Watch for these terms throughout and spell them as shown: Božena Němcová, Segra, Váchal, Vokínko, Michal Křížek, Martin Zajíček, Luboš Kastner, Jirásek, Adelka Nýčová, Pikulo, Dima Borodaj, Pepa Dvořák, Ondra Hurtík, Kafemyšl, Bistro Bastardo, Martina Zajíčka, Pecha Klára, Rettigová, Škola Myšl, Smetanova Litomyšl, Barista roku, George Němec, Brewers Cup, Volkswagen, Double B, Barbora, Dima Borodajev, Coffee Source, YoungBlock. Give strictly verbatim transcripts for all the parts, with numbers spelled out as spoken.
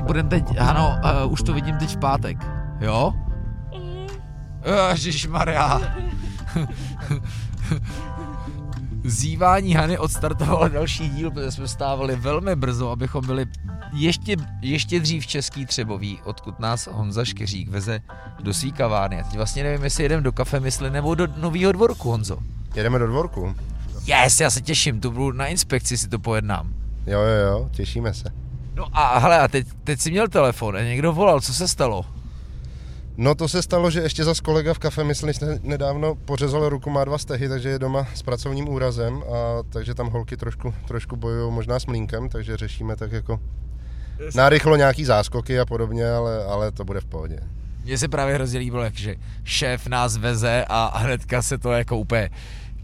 si budeme teď, ano, uh, už to vidím teď v pátek, jo? Ježišmarja. Zývání Hany odstartovalo další díl, protože jsme vstávali velmi brzo, abychom byli ještě, ještě dřív v Český Třebový, odkud nás Honza Škeřík veze do svý kavárny. Já teď vlastně nevím, jestli jedeme do Kafemyšle nebo do Novýho dvorku, Honzo. Jedeme do dvorku. Yes, já se těším, tu budu na inspekci, si to pojednám. Jo, jo, jo, těšíme se. No a hele, a teď, teď jsi měl telefon a někdo volal, co se stalo? No to se stalo, že ještě zas kolega v Kafemyšli nedávno pořezal ruku, má dva stehy, takže je doma s pracovním úrazem, a takže tam holky trošku, trošku bojují možná s mlínkem, takže řešíme tak jako narychlo nějaký záskoky a podobně, ale, ale to bude v pohodě. Mně se právě hrozně líbilo, že šéf nás veze a hnedka se to jako úplně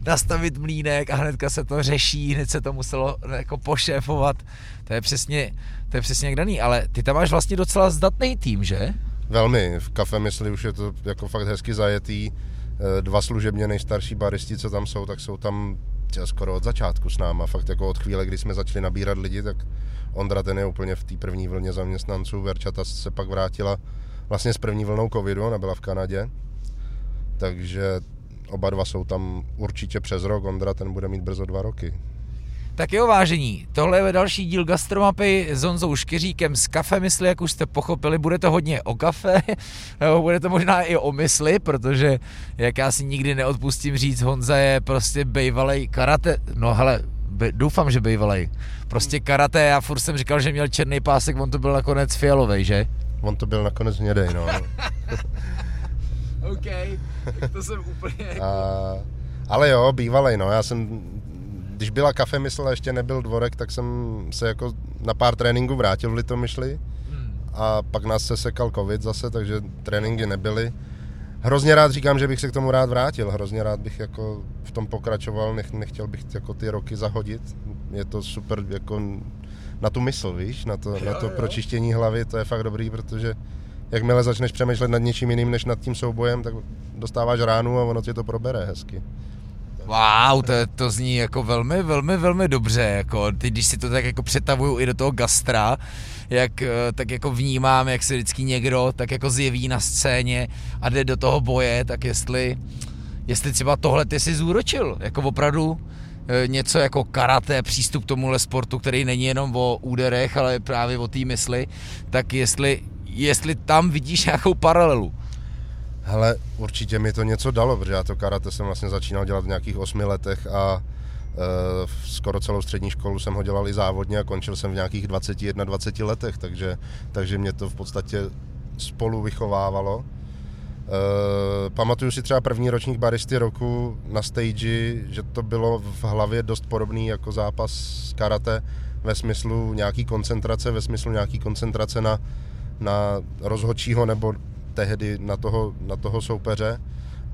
nastavit mlýnek a hnedka se to řeší, hned se to muselo jako pošéfovat. To je přesně, to je přesně jak daný, ale ty tam máš vlastně docela zdatný tým, že? Velmi, v Kafemyšli už je to jako fakt hezky zajetý, dva služebně nejstarší baristi, co tam jsou, tak jsou tam skoro od začátku s náma, fakt jako od chvíle, kdy jsme začali nabírat lidi, tak Ondra ten je úplně v té první vlně zaměstnanců, Verčata se pak vrátila vlastně s první vlnou covidu, ona byla v Kanadě, takže oba dva jsou tam určitě přes rok, Ondra ten bude mít brzo dva roky. Tak jo, vážení, tohle je další díl Gastromapy s Honzou Škeříkem z Kafemyšli, jak už jste pochopili, bude to hodně o kafe, nebo bude to možná i o mysli, protože jak já si nikdy neodpustím říct, Honza je prostě bejvalej karate, no hele, be, doufám, že bejvalej, prostě karate, já furt jsem říkal, že měl černý pásek, on to byl nakonec fialovej, že? On to byl nakonec hnědej, no. OK, tak to jsem úplně... A, ale jo, bývalej, no, já jsem... Když byla Kafemyšl a ještě nebyl dvorek, tak jsem se jako na pár tréninků vrátil v Litomyšli a pak nás se sekal covid zase, takže tréninky nebyly. Hrozně rád říkám, že bych se k tomu rád vrátil, hrozně rád bych jako v tom pokračoval, nech, nechtěl bych jako ty roky zahodit. Je to super jako na tu mysl, víš, na to, na to pročištění hlavy, to je fakt dobrý, protože jakmile začneš přemýšlet nad něčím jiným než nad tím soubojem, tak dostáváš ránu a ono tě to probere hezky. Wow, to, to zní jako velmi, velmi, velmi dobře, jako, teď když si to tak jako přetavuju i do toho gastra, jak, tak jako vnímám, jak se vždycky někdo tak jako zjeví na scéně a jde do toho boje, tak jestli, jestli třeba tohle ty si zúročil, jako opravdu něco jako karate, přístup k tomuhle sportu, který není jenom o úderech, ale právě o té mysli, tak jestli, jestli tam vidíš nějakou paralelu. Hele, určitě mi to něco dalo, protože já to karate jsem vlastně začínal dělat v nějakých osmi letech a e, skoro celou střední školu jsem ho dělal i závodně a končil jsem v nějakých dvaceti, dvaceti jedna letech, takže, takže mě to v podstatě spolu vychovávalo. E, pamatuju si třeba první ročník Baristy roku na stage, že to bylo v hlavě dost podobný jako zápas karate ve smyslu nějaký koncentrace, ve smyslu nějaký koncentrace na, na rozhodčího nebo tehdy na toho, na toho soupeře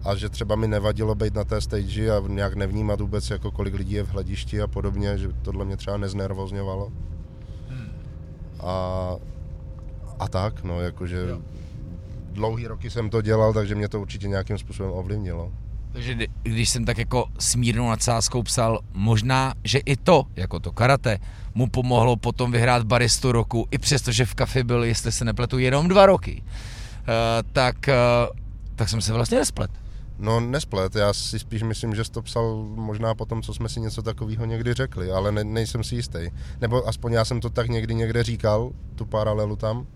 a že třeba mi nevadilo být na té stage a nějak nevnímat vůbec, jako kolik lidí je v hledišti a podobně, že tohle mě třeba neznervozňovalo. A, a tak, no, jakože dlouhý roky jsem to dělal, takže mě to určitě nějakým způsobem ovlivnilo. Takže když jsem tak jako s mírnou nadsázkou psal, možná, že i to, jako to karate, mu pomohlo potom vyhrát Baristu roku, i přestože v kafi byl, jestli se nepletu, jenom dva roky. Uh, tak, uh, tak jsem se vlastně nesplet. No nesplet, já si spíš myslím, že jsi to psal možná po tom, co jsme si něco takového někdy řekli, ale ne, nejsem si jistý. Nebo aspoň já jsem to tak někdy někde říkal, tu paralelu tam,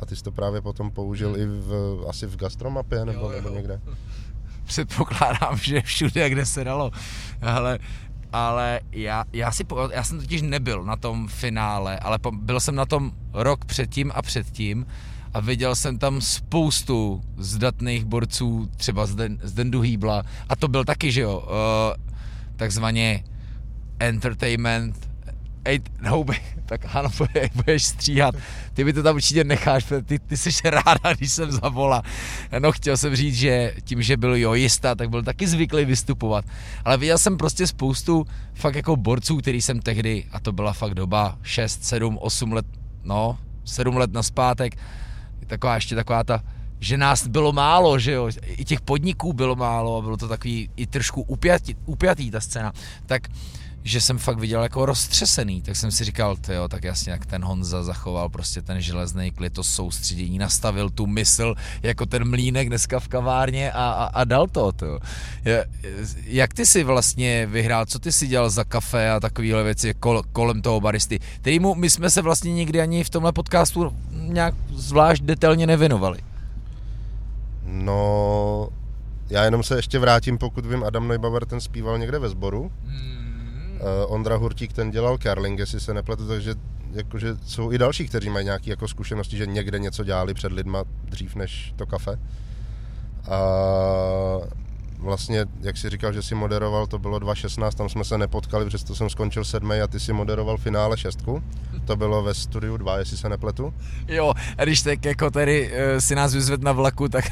a ty jsi to právě potom použil hmm. i v, asi v Gastromapě nebo, jo, jo. nebo někde. Předpokládám, že všude, kde se dalo, ale... Ale já, já, si, já jsem totiž nebyl na tom finále, ale byl jsem na tom rok předtím a předtím a viděl jsem tam spoustu zdatných borců, třeba z, Den, z Dendu Hýbla, a to byl taky, že jo, uh, takzvaně entertainment, ejt, no, tak ano, budeš stříhat, ty mi to tam určitě necháš, ty, ty jsi ráda, když jsem zavolal. No chtěl jsem říct, že tím, že byl jojista, tak byl taky zvyklý vystupovat, ale viděl jsem prostě spoustu fakt jako borců, který jsem tehdy, a to byla fakt doba šest, sedm, osm let, no, sedm let naspátek, taková ještě taková ta, že nás bylo málo, že jo, i těch podniků bylo málo a bylo to takový i trošku upjatý, upjatý ta scéna, tak že jsem fakt viděl jako roztřesený, tak jsem si říkal, tyjo, tak jasně, jak ten Honza zachoval prostě ten železný klid, to soustředění, nastavil tu mysl jako ten mlýnek dneska v kavárně a, a, a dal to, tyjo. Jak ty si vlastně vyhrál, co ty si dělal za kafe a takovéhle věci kol, kolem toho baristy, kterýmu my jsme se vlastně nikdy ani v tomhle podcastu nějak zvlášť detailně nevěnovali? No, já jenom se ještě vrátím, pokud vím, Adam Neubauer ten zpíval někde ve sboru. Hmm. Uh, Ondra Hurtík ten dělal curling, jestli se nepletu, takže jakože jsou i další, kteří mají nějaké jako zkušenosti, že někde něco dělali před lidma dřív než to kafe. A vlastně, jak jsi říkal, že jsi moderoval, to bylo dva tisíce šestnáct, tam jsme se nepotkali, přesto jsem skončil sedmej a ty jsi moderoval finále šestku. To bylo ve studiu dva, jestli se nepletu. Jo, a když tak jako tady uh, si nás vyzved na vlaku, tak...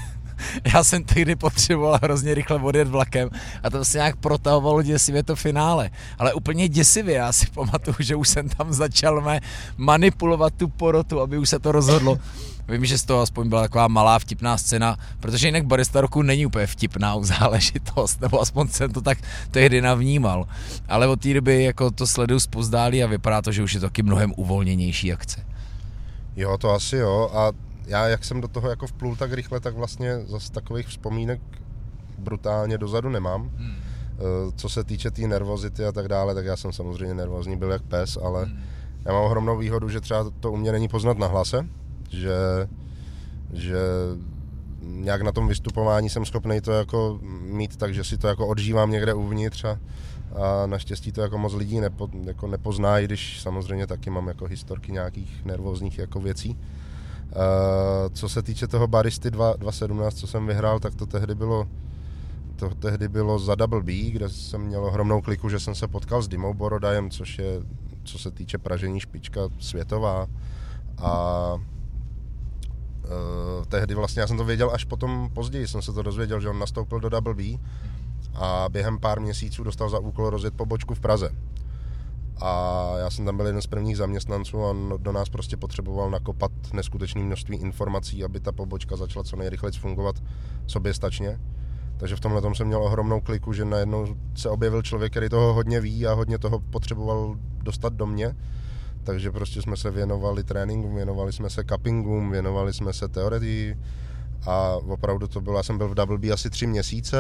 Já jsem tehdy potřeboval hrozně rychle odjet vlakem a tam se nějak protahovalo děsivě to finále, ale úplně děsivě, já si pamatuju, že už jsem tam začal manipulovat tu porotu, aby už se to rozhodlo. Vím, že z toho aspoň byla taková malá vtipná scéna, protože jinak Barista roku není úplně vtipná záležitost, nebo aspoň jsem to tak tehdy navnímal, ale od té doby jako to sleduju zpozdálí a vypadá to, že už je to taky mnohem uvolněnější akce. Jo, to asi jo a já, jak jsem do toho jako vplul tak rychle, tak vlastně zase takových vzpomínek brutálně dozadu nemám. Hmm. Co se týče té tý nervozity a tak dále, tak já jsem samozřejmě nervózní byl jak pes, ale hmm. já mám ohromnou výhodu, že třeba to u mě není poznat na hlase, že, že nějak na tom vystupování jsem schopnej to jako mít tak, že si to jako odžívám někde uvnitř a, a naštěstí to jako moc lidí nepo, jako nepozná, i když samozřejmě taky mám jako historky nějakých nervózních jako věcí. Uh, co se týče toho baristy dva tisíce sedmnáct, co jsem vyhrál, tak to tehdy bylo to tehdy bylo za Double B, kde jsem měl ohromnou kliku, že jsem se potkal s Dimou Borodajem, což je, co se týče pražení, špička světová. A uh, tehdy vlastně, já jsem to věděl až potom později, jsem se to dozvěděl, že on nastoupil do Double B a během pár měsíců dostal za úkol rozjet pobočku v Praze. A já jsem tam byl jeden z prvních zaměstnanců a on do nás prostě potřeboval nakopat neskutečné množství informací, aby ta pobočka začala co nejrychleji fungovat soběstačně. Takže v tomhletom jsem měl ohromnou kliku, že najednou se objevil člověk, který toho hodně ví a hodně toho potřeboval dostat do mě. Takže prostě jsme se věnovali tréninku, věnovali jsme se cuppingům, věnovali jsme se teorii a opravdu to bylo, já jsem byl v Double B asi tři měsíce,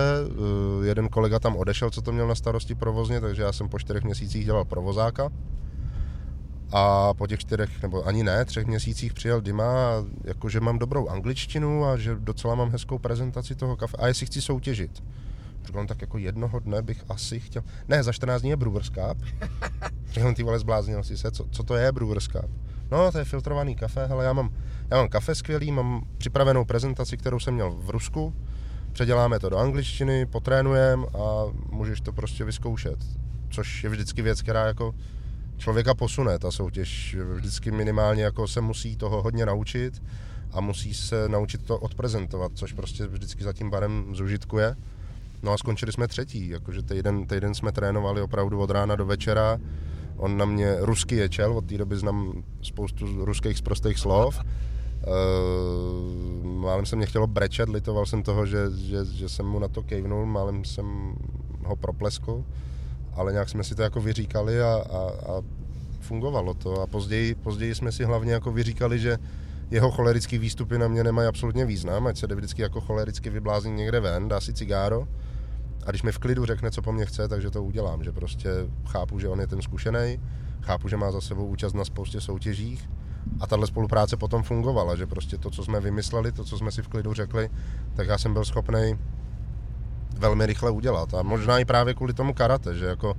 jeden kolega tam odešel, co to měl na starosti provozně, takže já jsem po čtyřech měsících dělal provozáka a po těch čtyřech, nebo ani ne, třech měsících přijel Dima a jakože mám dobrou angličtinu a že docela mám hezkou prezentaci toho kafe a jestli chci soutěžit. Říkám, tak jako jednoho dne bych asi chtěl, ne, za čtrnáct dní je Brewers Cup. Říkám, ty vole, zbláznil jsi se, co, co to je Brewers Cup? No, to je filtrovaný kafe, hele, já mám, já mám kafe skvělý, mám připravenou prezentaci, kterou jsem měl v Rusku, předěláme to do angličtiny, potrénujeme a můžeš to prostě vyzkoušet, což je vždycky věc, která jako člověka posune, ta soutěž, vždycky minimálně jako se musí toho hodně naučit a musí se naučit to odprezentovat, což prostě vždycky za tím barem zužitkuje. No a skončili jsme třetí, jakože týden, týden jsme trénovali opravdu od rána do večera. On na mě rusky ječel, od té doby znám spoustu ruských zprostých slov. E, málem se mě chtělo brečet, litoval jsem toho, že, že, že jsem mu na to kejvnul, málem jsem ho propleskl, ale nějak jsme si to jako vyříkali a, a, a fungovalo to. A později, později jsme si hlavně jako vyříkali, že jeho cholerický výstupy na mě nemají absolutně význam, ať se jde vždycky jako cholericky vyblázní někde ven, dá si cigáro. A když mi v klidu řekne, co po mně chce, takže to udělám, že prostě chápu, že on je ten zkušenej, chápu, že má za sebou účast na spoustě soutěžích a tahle spolupráce potom fungovala, že prostě to, co jsme vymysleli, to, co jsme si v klidu řekli, tak já jsem byl schopnej velmi rychle udělat a možná i právě kvůli tomu karate, že jako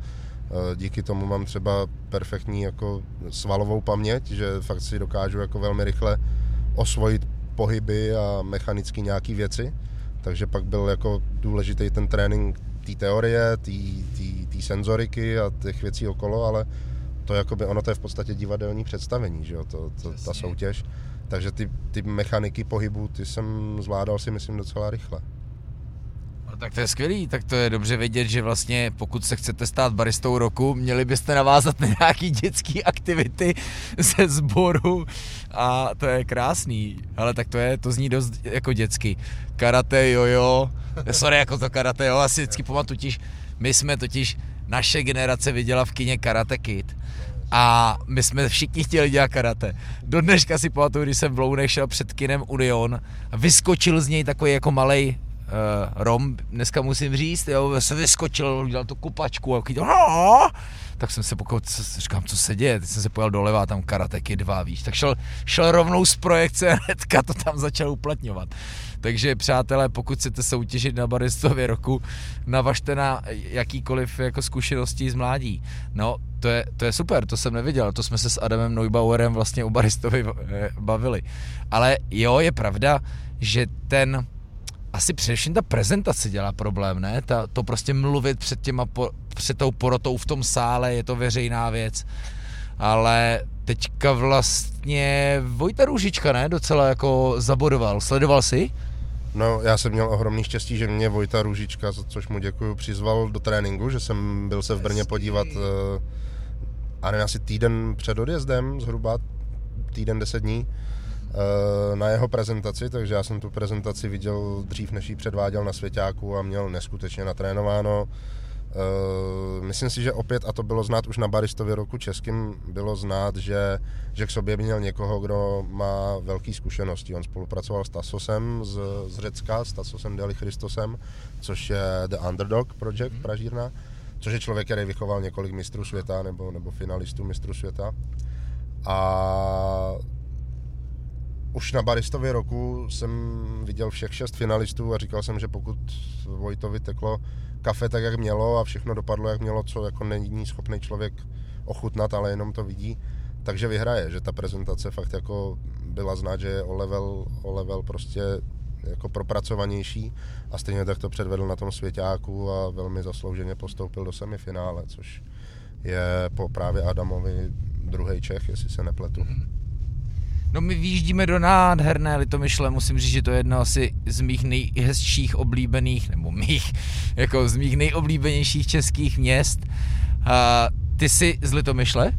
díky tomu mám třeba perfektní jako svalovou paměť, že fakt si dokážu jako velmi rychle osvojit pohyby a mechanicky nějaký věci. Takže pak byl jako důležitý ten trénink té teorie, té senzoriky a těch věcí okolo, ale to jakoby, ono to je v podstatě divadelní představení, že jo, to, to, ta soutěž. Takže ty, ty mechaniky pohybu, ty jsem zvládal si myslím docela rychle. No, tak to je skvělý, tak to je dobře vědět, že vlastně pokud se chcete stát baristou roku, měli byste navázat na nějaký dětský aktivity ze sboru a to je krásný, ale tak to je, to zní dost jako dětsky. Karate, jojo, sorry, jako to karate, jo, asi vždycky pamatuju, my jsme totiž naše generace viděla v kině Karate Kid. A my jsme všichni chtěli dělat karate. Do dneška si pamatuju, když jsem v Lounech šel před kinem Union a vyskočil z něj takový jako malej uh, Rom, dneska musím říct, jo, se vyskočil, dělal tu kupačku a chytil, tak jsem se pokud, říkám, co se děje, teď jsem se pojel doleva, tam Karate Kid dva, víš, tak šel, šel rovnou z projekce a hnedka to tam začal uplatňovat. Takže přátelé, pokud chcete soutěžit na baristově roku, navažte na jakýkoliv jako zkušenosti z mládí. No, to je, to je super, to jsem neviděl, to jsme se s Adamem Neubauerem vlastně o baristovi bavili. Ale jo, je pravda, že ten, asi především ta prezentace dělá problém, ne? Ta, to prostě mluvit před těma, před tou porotou v tom sále, je to veřejná věc. Ale teďka vlastně Vojta Růžička, ne? Docela jako zabodoval. Sledoval jsi? No, já jsem měl ohromný štěstí, že mě Vojta Růžička, za což mu děkuju, přizval do tréninku, že jsem byl se v Brně podívat a ne, asi týden před odjezdem, zhruba týden, deset dní, na jeho prezentaci, takže já jsem tu prezentaci viděl dřív, než ji předváděl na Svěťáku a měl neskutečně natrénováno. Myslím si, že opět, a to bylo znát už na baristově roku českým, bylo znát, že, že k sobě měl někoho, kdo má velké zkušenosti. On spolupracoval s Tassosem z, z Řecka, s Tassosem Delichristosem, což je The Underdog Project, pražírna, což je člověk, který vychoval několik mistrů světa nebo, nebo finalistů mistrů světa. A už na baristově roku jsem viděl všech šest finalistů a říkal jsem, že pokud Vojtovi teklo kafe tak, jak mělo a všechno dopadlo, jak mělo, co jako není schopný člověk ochutnat, ale jenom to vidí, takže vyhraje, že ta prezentace fakt jako byla znát, že je o level, o level prostě jako propracovanější a stejně tak to předvedl na tom Svěťáku a velmi zaslouženě postoupil do semifinále, což je po právě Adamovi druhý Čech, jestli se nepletu. Mm-hmm. No, my výjíždíme do nádherné Litomyšle, musím říct, že to je jedno asi z mých nejhezčích oblíbených, nebo mých, jako z mých nejoblíbenějších českých měst. Uh, ty jsi z Litomyšle?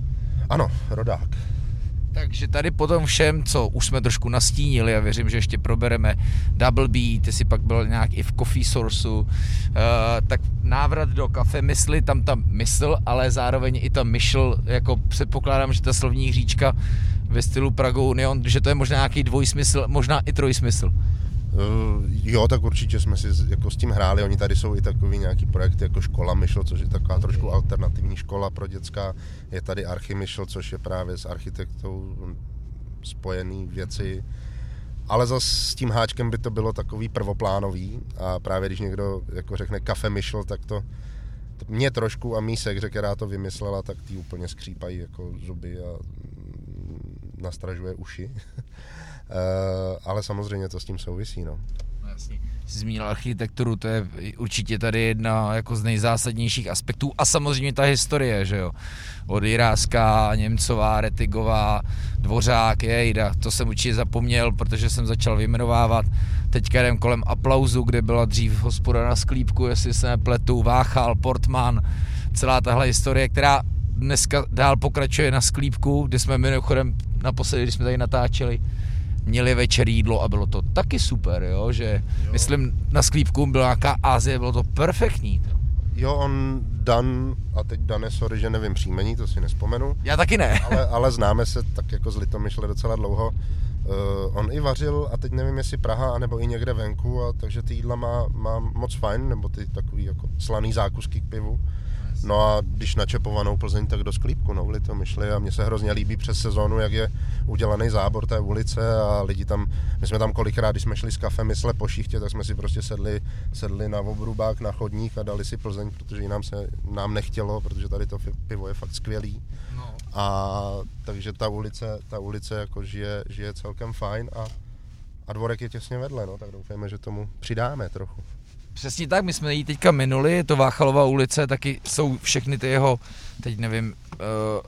Ano, rodák. Takže tady potom všem, co už jsme trošku nastínili a věřím, že ještě probereme Double B, ty jsi pak byl nějak i v Coffee Sourceu, uh, tak návrat do Kafemyšli, tam ta mysl, ale zároveň i ta myšl, jako předpokládám, že ta slovní hříčka ve stylu Praga Union, že to je možná nějaký dvojsmysl, možná i trojsmysl. Uh, jo, tak určitě jsme si jako s tím hráli, oni tady jsou i takový nějaký projekty jako Škola Myšl, což je taková trošku alternativní škola pro děcka, je tady Archimyšl, což je právě s architektou spojený věci, ale zas s tím háčkem by to bylo takový prvoplánový a právě když někdo jako řekne Kafemyšl, tak to mě trošku a mý Segře, která to vymyslela, tak ty úplně skřípají jako zuby a nastražuje uši. Uh, ale samozřejmě to s tím souvisí, no. Jasně. Jsi zmínil architekturu, to je určitě tady jedna jako z nejzásadnějších aspektů a samozřejmě ta historie, že jo. Od Jiráská, Němcová, Rettigová, Dvořák, jejda, to jsem určitě zapomněl, protože jsem začal vyjmenovávat. Teďka jdem kolem Aplauzu, kde byla dřív hospoda Na Sklípku, jestli se nepletu, Váchal, Portman, celá tahle historie, která dneska dál pokračuje Na Sklípku, kde jsme mimochodem naposledy, když jsme tady natáčeli, měli večer jídlo a bylo to taky super, jo, že jo. Myslím, Na Sklípku byla nějaká Asie, bylo to perfektní. Jo, on Dan, a teď Dane, sorry, že nevím příjmení, to si nespomenu. Já taky ne. Ale, ale známe se tak jako z Litomyšle docela dlouho. Uh, on i vařil a teď nevím, jestli Praha, anebo i někde venku, a takže ty jídla má, má moc fajn, nebo ty takový jako slaný zákusky k pivu. No a když načepovanou Plzeň, tak do Sklípku, no, v Litomyšli, a mně se hrozně líbí přes sezónu, jak je udělaný zábor té ulice a lidi tam, my jsme tam kolikrát, když jsme šli z Kafemyšle po šichtě, tak jsme si prostě sedli, sedli na obrubák, na chodník a dali si Plzeň, protože jinam se nám nechtělo, protože tady to pivo je fakt skvělý. No. A takže ta ulice, ta ulice jako žije, žije celkem fajn a, a dvorek je těsně vedle, no, tak doufáme, že tomu přidáme trochu. Přesně tak, my jsme ji teďka minuli, je to Váchalova ulice, taky jsou všechny ty jeho, teď nevím, uh,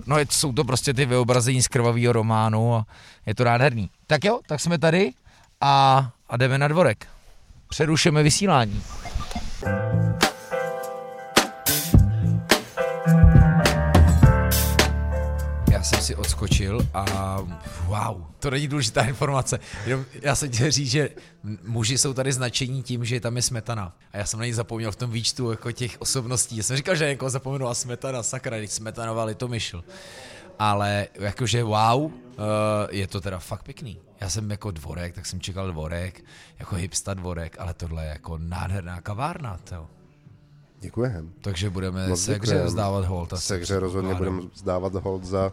no je, jsou to prostě ty vyobrazení z krvavého románu a je to nádherný. Tak jo, tak jsme tady a, a jdeme na dvorek. Přerušíme vysílání. Já jsem si odskočil a wow, to není důležitá informace. Jenom já jsem chtěl říct, že muži jsou tady značení tím, že tam je smetana. A já jsem na ní zapomněl v tom výčtu jako těch osobností. Já jsem říkal, že někoho zapomenul a smetana, sakra, když Smetanova Litomyšl. Ale jakože wow, je to teda fakt pěkný. Já jsem jako dvorek, tak jsem čekal dvorek, jako hipsta dvorek, ale tohle je jako nádherná kavárna, to. Děkujem. Takže budeme Segře vzdávat hold. Segře rozhodně budeme vzdávat hold za,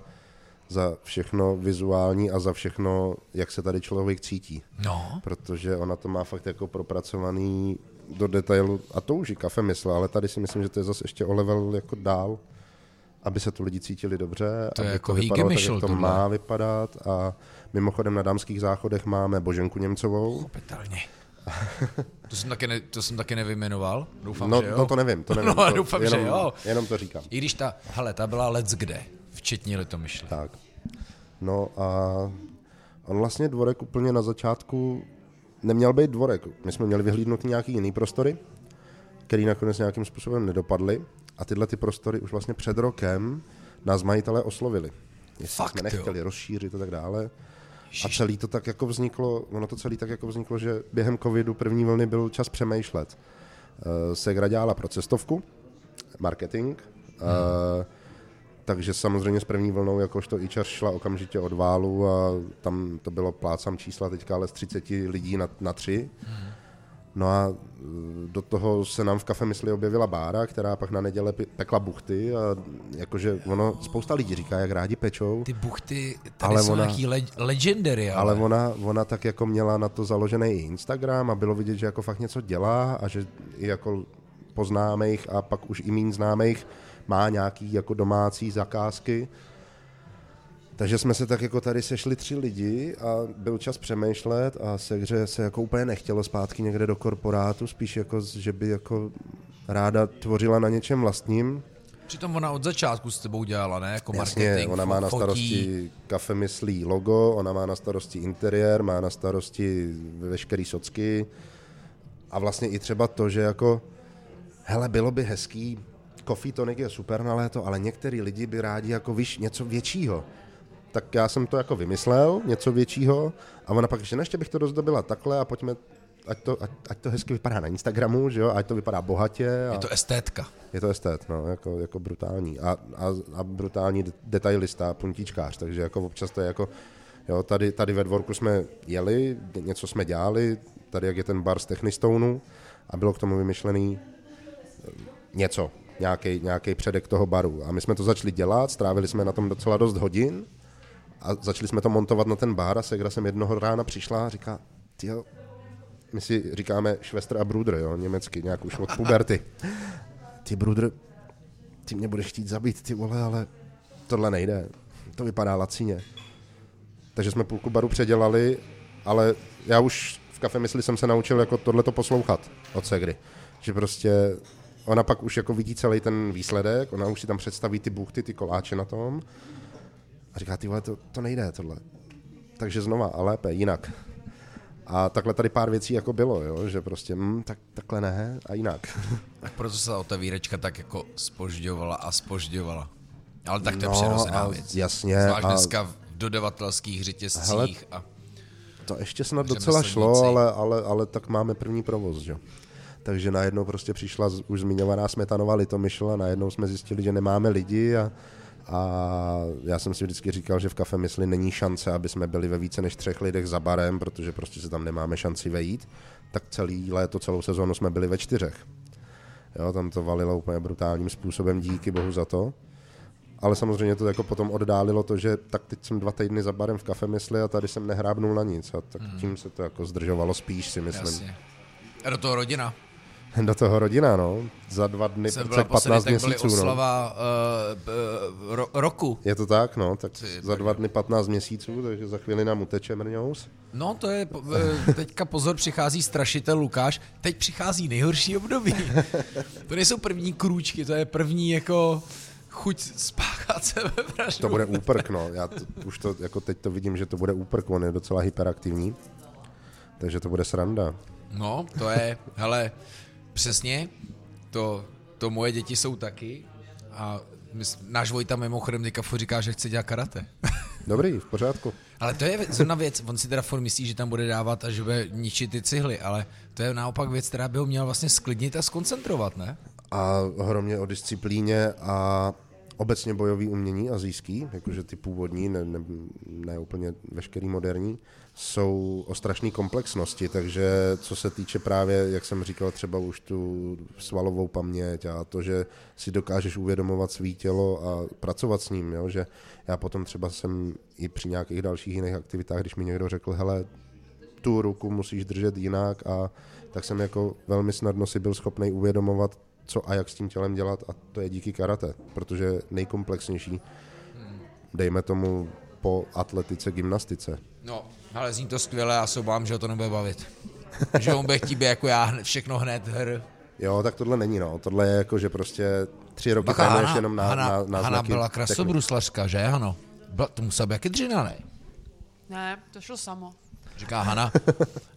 za všechno vizuální a za všechno, jak se tady člověk cítí. No. Protože ona to má fakt jako propracovaný do detailu, a to už i Kafemyšl, ale tady si myslím, že to je zase ještě o level jako dál, aby se tu lidi cítili dobře, to aby jako to vypadalo tak, jak to tohle má vypadat. A mimochodem na dámských záchodech máme Boženku Němcovou. Opětelně. To jsem taky ne, to jsem taky nevyjmenoval. Doufám, no, že jo. No to nevím, to nevím. No, to, doufám, jenom, že jo. Jenom to říkám. I když ta, hele, ta byla lec kde, včetně Litomyšle. Tak. No a on vlastně dvorek úplně na začátku neměl být dvorek. My jsme měli vyhlídnout nějaký jiný prostory, který nakonec nějakým způsobem nedopadly, a tyhle ty prostory už vlastně před rokem nás majitelé oslovili. Jestli fakt, jsme nechtěli jo. rozšířit a tak dále. A celý to tak jako vzniklo, ono to celý tak jako vzniklo, že během covidu první vlny byl čas přemýšlet. Segra dělala pro cestovku, marketing, hmm. a, takže samozřejmě s první vlnou jakožto ičař šla okamžitě od válu a tam to bylo plácám čísla teďka, ale z třicet lidí na, na tři. Hmm. No a do toho se nám v Kafemyšli objevila Bára, která pak na neděle pekla buchty a jakože ono, spousta lidí říká, jak rádi pečou. Ty buchty, tady ale jsou ona, nějaký le- legendary. Ale, ale ona, ona tak jako měla na to založený Instagram a bylo vidět, že jako fakt něco dělá a že i jako po známejch a pak už i míň známejch má nějaký jako domácí zakázky. Takže jsme se tak jako tady sešli tři lidi a byl čas přemýšlet a Segře se jako úplně nechtělo zpátky někde do korporátu, spíš jako, že by jako ráda tvořila na něčem vlastním. Přitom ona od začátku s tebou dělala, ne? Jako marketing. Jasně, ona má na starosti Kafemyšl logo, ona má na starosti interiér, má na starosti veškerý socky a vlastně i třeba to, že jako hele, bylo by hezký, coffee tonic je super na léto, ale některý lidi by rádi jako víš něco většího. Tak já jsem to jako vymyslel, něco většího, a ona pak, že ještě bych to rozdobila takhle a pojďme, ať to, ať, ať to hezky vypadá na Instagramu, že jo, ať to vypadá bohatě. A je to estétka. Je to estet, no, jako, jako brutální. A, a, a brutální detailista, puntíčkář, takže jako občas to je jako, jo, tady, tady ve dvorku jsme jeli, něco jsme dělali, tady jak je ten bar z Technistounu a bylo k tomu vymyšlený něco, nějaký, nějaký předek toho baru. A my jsme to začali dělat, strávili jsme na tom docela dost hodin, a začali jsme to montovat na ten bar a Segra jsem jednoho rána přišla a říká, tyjo, my si říkáme Schwester a Bruder, jo, německy, nějak už od puberty. Ty Bruder, ty mě budeš chtít zabít, ty vole, ale tohle nejde, to vypadá lacině. Takže jsme půlku baru předělali, ale já už v Kafemyšli jsem se naučil jako tohleto poslouchat od Segry, že prostě ona pak už jako vidí celý ten výsledek, ona už si tam představí ty buchty, ty koláče na tom, a říká, ty vole, to, to nejde tohle. Takže znova a lépe, jinak. A takhle tady pár věcí jako bylo, jo? Že prostě mm, tak, takhle ne a jinak. Tak proto se ta otevírečka tak jako spožďovala a spožďovala. Ale tak to je no, přirozená věc. Jasně. Zvlášť a dneska v dodavatelských řetězcích. A to ještě snad docela šlo, ale, ale, ale tak máme první provoz, že jo. Takže najednou prostě přišla už zmiňovaná Smetanova Litomyšl a najednou jsme zjistili, že nemáme lidi a A já jsem si vždycky říkal, že v Kafemyšli není šance, aby jsme byli ve více než třech lidech za barem, protože prostě se tam nemáme šanci vejít. Tak celý léto, celou sezónu jsme byli ve čtyřech. Jo, tam to valilo úplně brutálním způsobem, díky bohu za to. Ale samozřejmě to jako potom oddálilo to, že tak teď jsem dva týdny za barem v Kafemyšli a tady jsem nehrábnul na nic. A tak tím se to jako zdržovalo spíš, si myslím. Jasně. A do toho rodina. Do toho rodina, no. Za dva dny, jsem byla patnáct měsíců. Tak byly oslava no. uh, uh, roku. Je to tak, no. Tak Ty, za tak dva dny patnáct měsíců, takže za chvíli nám uteče mrňous. No to je, teďka pozor, přichází strašitel Lukáš. Teď přichází nejhorší období. To nejsou první krůčky, to je první jako chuť spáchat sebevraždu. To bude úprk, no. Já t- už to, jako teď to vidím, že to bude úprk, on je docela hyperaktivní. Takže to bude sranda. No, to je, hele... Přesně, to, to moje děti jsou taky a Náš Vojta mimochodem Kafu říká, že chce dělat karate. Dobrý, v pořádku. Ale to je zrovna věc, on si teda furt myslí, že tam bude dávat a že bude ničit ty cihly, ale to je naopak věc, která by ho měla vlastně sklidnit a skoncentrovat, ne? A hromně o disciplíně a obecně bojový umění asijský, jakože ty původní, ne, ne, ne úplně veškerý moderní, jsou o strašné komplexnosti, takže co se týče právě, jak jsem říkal, třeba už tu svalovou paměť a to, že si dokážeš uvědomovat svý tělo a pracovat s ním, jo? Že já potom třeba jsem i při nějakých dalších jiných aktivitách, když mi někdo řekl, hele, tu ruku musíš držet jinak, a tak jsem jako velmi snadno si byl schopný uvědomovat, co a jak s tím tělem dělat, a to je díky karate, protože nejkomplexnější, dejme tomu, po atletice, gymnastice. No, ale zní to skvěle a soubám, že ho to nebude bavit. Že on bude chtít jako já všechno hned hr. Jo, tak tohle není, no. Tohle je jako, že prostě tři roky trénuješ jenom na, Hana, na, na znaky. Hana byla krasobruslařka, že ano? To musela být jaký dřina, ne? Ne, to šlo samo. Říká Hana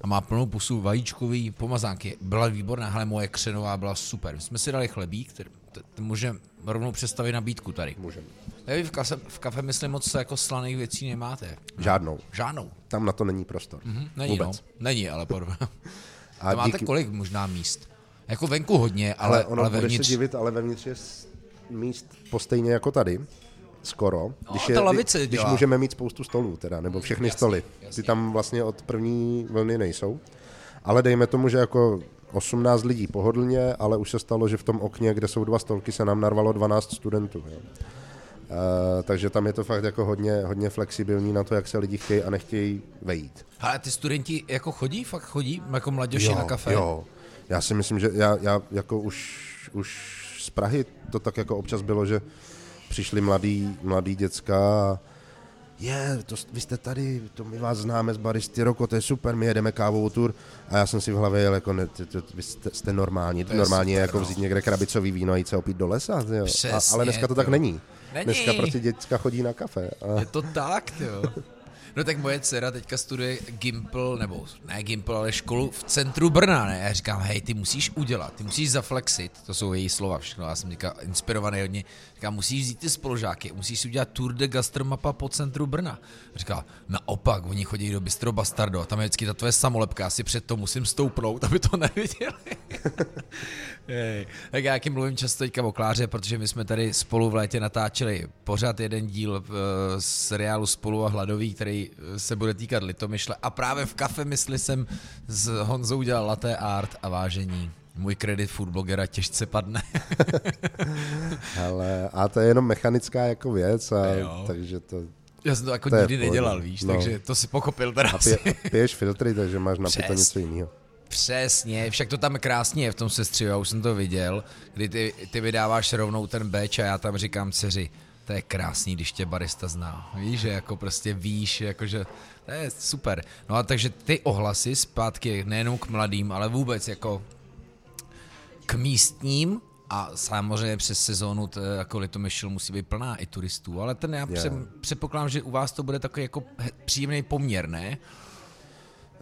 a má plnou pusu vajíčkový pomazánky. Byla výborná, ale moje křenová byla super. My jsme si dali chlebík, který t- t- můžeme rovnou představit nabídku tady. Můžeme. Vy v, kase, v kafe, myslím, moc jako slaných věcí nemáte. Žádnou. Žádnou. Tam na to není prostor. Mm-hmm. Není, vůbec. No. Není, ale porva. A to máte díky... kolik možná míst? Jako venku hodně, ale, ale, ono, ale vevnitř. Ono, budeš se divit, ale vevnitř je míst postejně jako tady. Skoro, když, no, je, kdy, když můžeme mít spoustu stolů, teda, nebo všechny jasný, stoly. Jasný. Ty tam vlastně od první vlny nejsou. Ale dejme tomu, že jako osmnáct lidí pohodlně, ale už se stalo, že v tom okně, kde jsou dva stolky, se nám narvalo dvanáct studentů. Jo. Uh, takže tam je to fakt jako hodně, hodně flexibilní na to, jak se lidi chtějí a nechtějí vejít. Ale ty studenti jako chodí, fakt chodí, jako mladěši na kafe? Jo, já si myslím, že já, já jako už, už z Prahy to tak jako občas bylo, že přišli mladí, mladí děcka a je, to, vy jste tady, to my vás známe z Baristy Roku, to je super, my jedeme kávovou tour. A já jsem si v hlavě jel, jako, ne, to, to, vy jste, jste normální, to normálně je jako vzít někde krabicový víno a jít se opít do lesa. A, ale dneska to tak není. není. Dneska prostě děcka chodí na kafe. A... Je to tak, jo. No tak moje dcera teďka studuje Gimpl, nebo ne Gimpl, ale školu v centru Brna, ne? Já říkám, hej, ty musíš udělat, ty musíš zaflexit, to jsou její slova všechno, já jsem říkal, inspirovaný hodně, říkám, musíš vzít ty spolužáky, musíš si udělat tour de Gastromapa po centru Brna. Říkal, naopak, oni chodí do Bistro Bastardo, tam je vždycky ta tvoje samolepka, já si před to musím stoupnout, aby to neviděli. Jej. Tak já jakým mluvím často teďka o Kláře, protože my jsme tady spolu v létě natáčeli pořád jeden díl v seriálu Spolu a hladový, který se bude týkat Litomyšle, a právě v Kafemyšli jsem s Honzou dělal latte art a vážení. Můj kredit foodblogera těžce padne. Hele, a to je jenom mechanická jako věc, a takže to... Já jsem to jako to nikdy nedělal, víš, no. Takže to si pochopil teda. A pije, piješ filtry, takže máš napito něco jiného. Přesně, však to tam krásně je v tom sestřivu, já už jsem to viděl, kdy ty, ty vydáváš rovnou ten beč a já tam říkám dceři, to je krásný, když tě barista zná, víš, že jako prostě víš, jakože to je super. No a takže ty ohlasy zpátky nejenom k mladým, ale vůbec jako k místním a samozřejmě přes sezónu to, jako Litomyšl musí být plná i turistů, ale ten já yeah. předpokládám, že u vás to bude takový jako příjemný poměr, ne?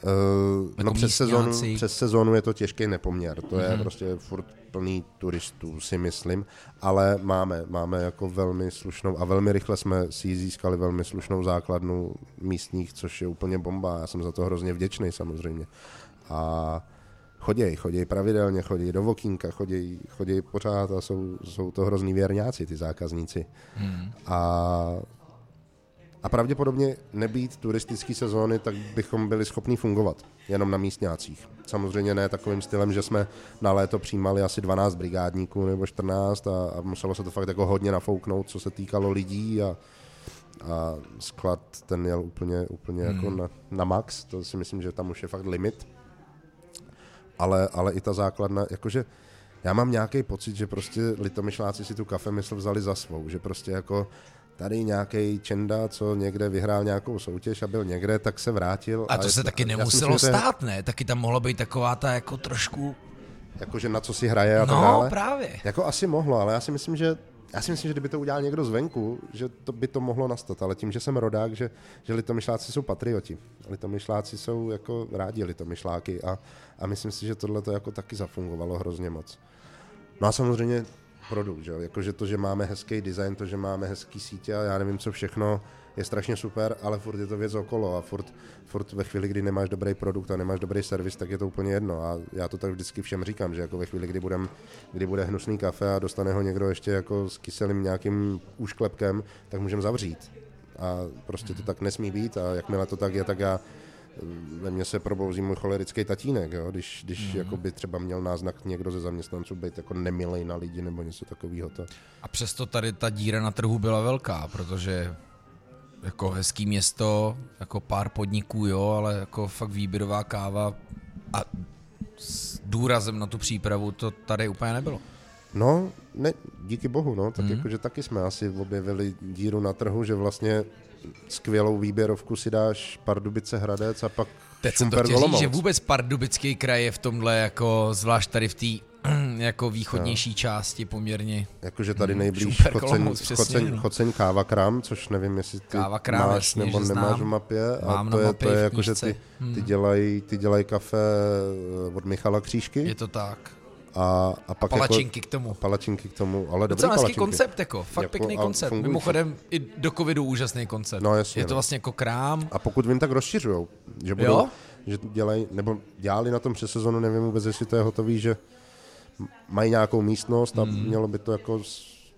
Uh, jako no přes sezónu, přes sezónu je to těžký nepoměr, to mm-hmm. je prostě furt plný turistů, si myslím, ale máme, máme jako velmi slušnou a velmi rychle jsme si získali velmi slušnou základnu místních, což je úplně bomba, já jsem za to hrozně vděčný samozřejmě a choděj, choděj pravidelně, choděj do Vokínka, choděj, choděj pořád a jsou, jsou to hrozný věrňáci, ty zákazníci mm. a A pravděpodobně nebýt turistické sezóny, tak bychom byli schopni fungovat jenom na místňácích. Samozřejmě ne takovým stylem, že jsme na léto přijímali asi dvanáct brigádníků nebo čtrnáct a, a muselo se to fakt jako hodně nafouknout, co se týkalo lidí a, a sklad ten jel úplně, úplně hmm. jako na, na max, to si myslím, že tam už je fakt limit. Ale, ale i ta základna, jakože já mám nějaký pocit, že prostě Litomyšláci si tu Kafemyšl vzali za svou, že prostě jako tady nějaký čenda, co někde vyhrál nějakou soutěž a byl někde, tak se vrátil. A to a se je, taky nemuselo myslím, stát, ne? Taky tam mohla být taková ta jako trošku... Jakože na co si hraje a no, tak dále. No, právě. Jako asi mohlo, ale já si myslím, že já si myslím, že kdyby to udělal někdo zvenku, že to by to mohlo nastat, ale tím, že jsem rodák, že, že Litomyšláci jsou patrioti. Litomyšláci jsou jako rádi Litomyšláky a, a myslím si, že tohle to jako taky zafungovalo hrozně moc. No a samozřejmě produkt, že jo, jakože to, že máme hezký design, to, že máme hezký sítě a já nevím co všechno, je strašně super, ale furt je to věc okolo a furt, furt ve chvíli, kdy nemáš dobrý produkt a nemáš dobrý servis, tak je to úplně jedno a já to tak vždycky všem říkám, že jako ve chvíli, kdy, budem, kdy bude hnusný kafe a dostane ho někdo ještě jako s kyselým nějakým úšklepkem, tak můžeme zavřít a prostě to tak nesmí být a jakmile to tak je, tak já ve mně se probouzí můj cholerický tatínek, jo? Když, když mm. jako by třeba měl náznak někdo ze zaměstnanců být jako nemilej na lidi nebo něco takového. To. A přesto tady ta díra na trhu byla velká, protože jako hezký město, jako pár podniků, jo, ale jako fakt výběrová káva a s důrazem na tu přípravu to tady úplně nebylo. No, ne, díky bohu, no, tak mm. jakože taky jsme asi objevili díru na trhu, že vlastně skvělou výběrovku si dáš Pardubice, Hradec a pak Teď jsem to chtěl říct, že vůbec Pardubický kraj je v tomhle, jako, zvlášť tady v té jako východnější no. části poměrně. Jakože tady nejblíž Choceň Kávakrám, což nevím, jestli ty Kávakrám, máš jasně, nebo nemáš v mapě. Mám a to je, to je jako, že ty, ty dělají ty dělaj kafe od Michala Křížky. Je to tak. A, a, pak a palačinky jako, k tomu. Palačinky k tomu, ale dobrý palačinky. Hezký koncept, jako, fakt jako, pěkný koncept. Fungují. Mimochodem i do covidu úžasný koncept. No, jasně, je to no. vlastně jako krám. A pokud vím, tak rozšiřujou. Že budou, jo? Že dělají, nebo dělali na tom přes sezonu, nevím vůbec, jestli to je hotový, že mají nějakou místnost a mm. mělo by to jako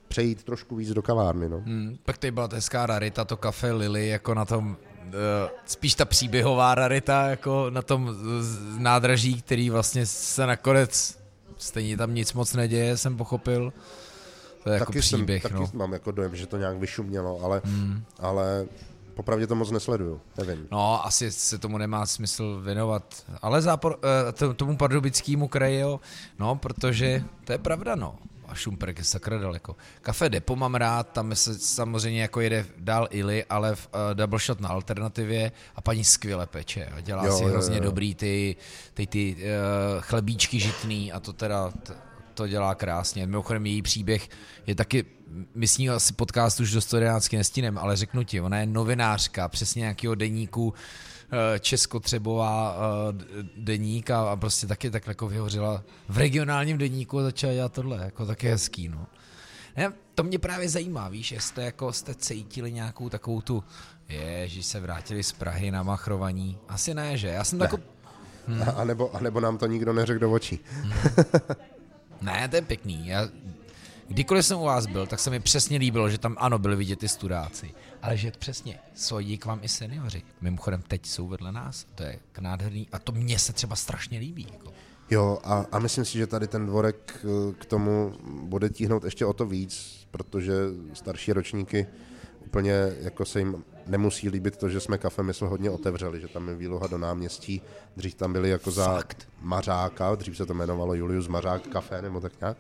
přejít trošku víc do kavárny. No. Mm. Pak tady byla ta hezká rarita, to kafe Lily, jako na tom... spíš ta příběhová rarita, jako na tom nádraží, který vlastně se nakonec... Stejně tam nic moc neděje, jsem pochopil. To je taky jako příběh. Jsem, taky no. mám jako dojem, že to nějak vyšumělo, ale, mm. ale popravdě to moc nesleduju, nevím. No, asi se tomu nemá smysl věnovat, ale zápor, tomu Pardubickému kraji, no, protože to je pravda, no. A Šumperk je sakra daleko. Kafe Depo mám rád, tam se samozřejmě jako jede dál Ili, ale v uh, Double Shot na alternativě a paní skvěle peče a dělá jo, si jo, hrozně jo. dobrý ty, ty, ty uh, chlebíčky žitný a to teda t, to dělá krásně. Mimochodem její příběh je taky, my s ní asi podcast už do sto jedenáct nestinem, ale řeknu ti, ona je novinářka, přesně nějakého deníku, Českotřebová deník a, a prostě taky tak jako vyhořila v regionálním deníku a začala dělat tohle, jako taky hezký, no. Ne, to mě právě zajímá, víš, jestli jako jste cítili nějakou takovou tu, ježiš, se vrátili z Prahy na machrovaní, asi ne, že? Já jsem tako... Ne. Hmm. A, nebo, a nebo nám to nikdo neřekl do očí. Hmm. Ne, to je pěkný, já... Kdykoliv jsem u vás byl, tak se mi přesně líbilo, že tam ano, byli vidět ty studáci, ale že přesně, svodí k vám i seniori. Mimochodem teď jsou vedle nás, to je nádherný a to mně se třeba strašně líbí. Jako. Jo a, a myslím si, že tady ten dvorek k tomu bude tíhnout ještě o to víc, protože starší ročníky úplně jako se jim nemusí líbit to, že jsme Kafemyšl hodně otevřeli, že tam je výloha do náměstí, dřív tam byli jako za Fakt. Mařáka, dřív se to jmenovalo Julius Mařák Kafe nebo tak nějak.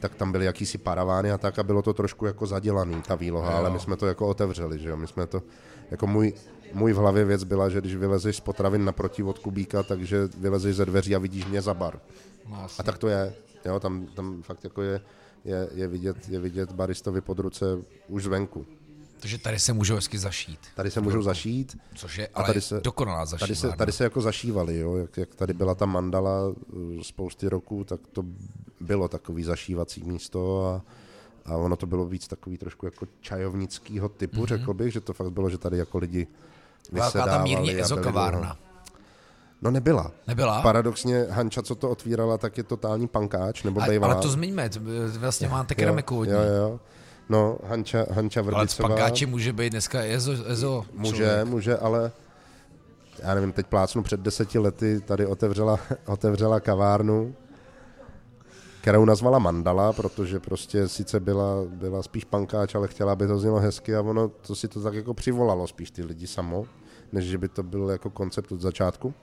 Tak tam byly jakýsi paravány a tak a bylo to trošku jako zadělaný, ta výloha, ale my jsme to jako otevřeli, že jo, my jsme to, jako můj, můj v hlavě věc byla, že když vylezeš z potravin naproti od Kubíka, takže vylezeš ze dveří a vidíš mě za bar. A tak to je, jo, tam, tam fakt jako je, je, je, vidět, je vidět baristovi pod ruce už zvenku. Takže tady se můžou hezky zašít. Tady se můžou zašít. Což je, ale a tady se, dokonalá zašívárna. Tady se, tady se jako zašívali, jo? Jak, jak tady byla ta mandala spousty roků, tak to bylo takový zašívací místo a, a ono to bylo víc takový trošku jako čajovnickýho typu, mm-hmm. řekl bych, že to fakt bylo, že tady jako lidi vysedávali. Velká tam mírně ezokavárna. No nebyla. Nebyla? Paradoxně Hanča, co to otvírala, tak je totální pankáč, nebo bejvala. Ale to zmiňme, vlastně máte keramiku od ní. Jo, jo. No, Hanča, Hanča Vrdicová. Ale pankáči může být dneska ezo, ezo Může, člověk. může, ale já nevím, teď plácnu, před deseti lety tady otevřela, otevřela kavárnu, kterou nazvala Mandala, protože prostě sice byla, byla spíš pankáč, ale chtěla, aby to znělo hezky a ono to si to tak jako přivolalo spíš ty lidi samo, než že by to byl jako koncept od začátku.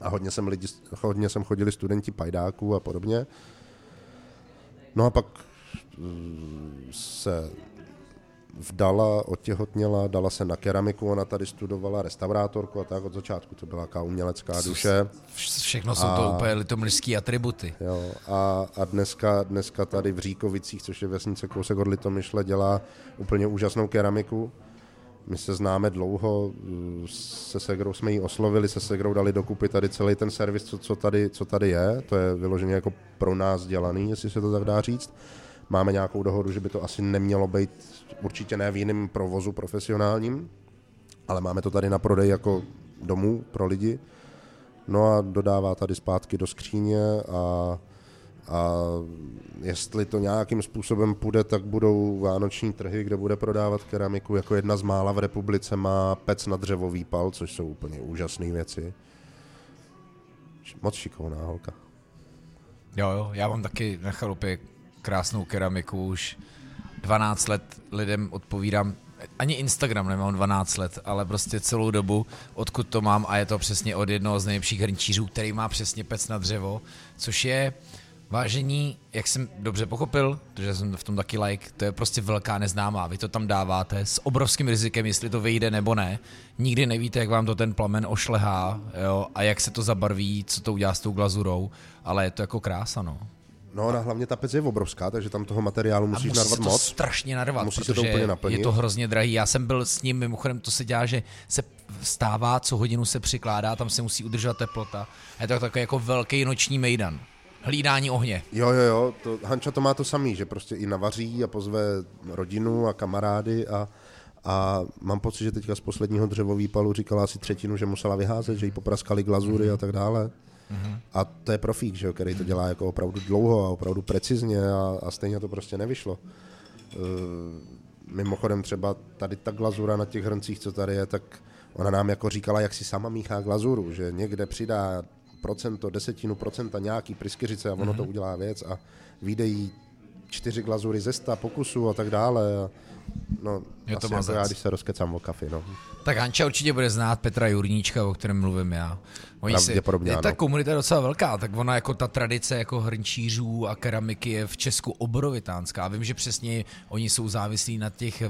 A hodně sem, lidi, hodně sem chodili studenti pajdáků a podobně. No a pak se vdala, otěhotněla, dala se na keramiku, ona tady studovala restaurátorku a tak od začátku to byla jaká umělecká duše. Všechno a, jsou to úplně litomyšlský atributy. Jo, a, a dneska, dneska tady v Říkovicích, což je vesnice kousek od Litomyšle, dělá úplně úžasnou keramiku. My se známe dlouho, se Segrou jsme ji oslovili, se Segrou dali dokupy tady celý ten servis, co, co, tady, co tady je, to je vyloženě jako pro nás dělaný, jestli se to tak dá říct. Máme nějakou dohodu, že by to asi nemělo být, určitě ne v jiném provozu profesionálním, ale máme to tady na prodej jako domů pro lidi. No a dodává tady zpátky do skříně a, a jestli to nějakým způsobem půjde, tak budou vánoční trhy, kde bude prodávat keramiku. Jako jedna z mála v republice má pec na dřevový pal, což jsou úplně úžasné věci. Moc šikovná holka. Jo, jo, já mám taky na chalupě krásnou keramiku, už dvanáct let lidem odpovídám, ani Instagram nemám dvanáct let, ale prostě celou dobu, odkud to mám, a je to přesně od jednoho z nejlepších hrnčířů, který má přesně pec na dřevo, což je, vážení, jak jsem dobře pochopil, protože jsem v tom taky like, to je prostě velká neznámá, vy to tam dáváte s obrovským rizikem, jestli to vyjde nebo ne, nikdy nevíte, jak vám to ten plamen ošlehá, jo, a jak se to zabarví, co to udělá s tou glazurou, ale je to jako krása, no. No a hlavně ta pec je obrovská, takže tam toho materiálu musíš musí narvat moc. A musí se to strašně narvat, musí protože to úplně naplnit. Je to hrozně drahý. Já jsem byl s ním, mimochodem to se dělá, že se stává, co hodinu se přikládá, tam se musí udržovat teplota. A je to takový jako velký noční mejdan. Hlídání ohně. Jo, jo, jo. To, Hanča to má to samý, že prostě i navaří a pozve rodinu a kamarády a, a mám pocit, že teďka z posledního dřevovýpalu říkala asi třetinu, že musela vyházet, že jí popraskali glazury mm-hmm. a tak dále. Uhum. A to je profík, že jo, který to dělá jako opravdu dlouho a opravdu precizně a, a stejně to prostě nevyšlo. E, mimochodem třeba tady ta glazura na těch hrncích, co tady je, tak ona nám jako říkala, jak si sama míchá glazuru, že někde přidá procento, desetinu procenta nějaký pryskyřice a ono uhum. To udělá věc a vyjde jí čtyři glazury ze sta pokusů a tak dále. A no, je to asi jako já, když se rozkecám o kafi, no. Tak Hanča určitě bude znát Petra Jurníčka, o kterém mluvím já. Oni si, je ta komunita docela velká, tak ona jako ta tradice jako hrnčířů a keramiky je v Česku obrovitánská. Vím, že přesně oni jsou závislí na těch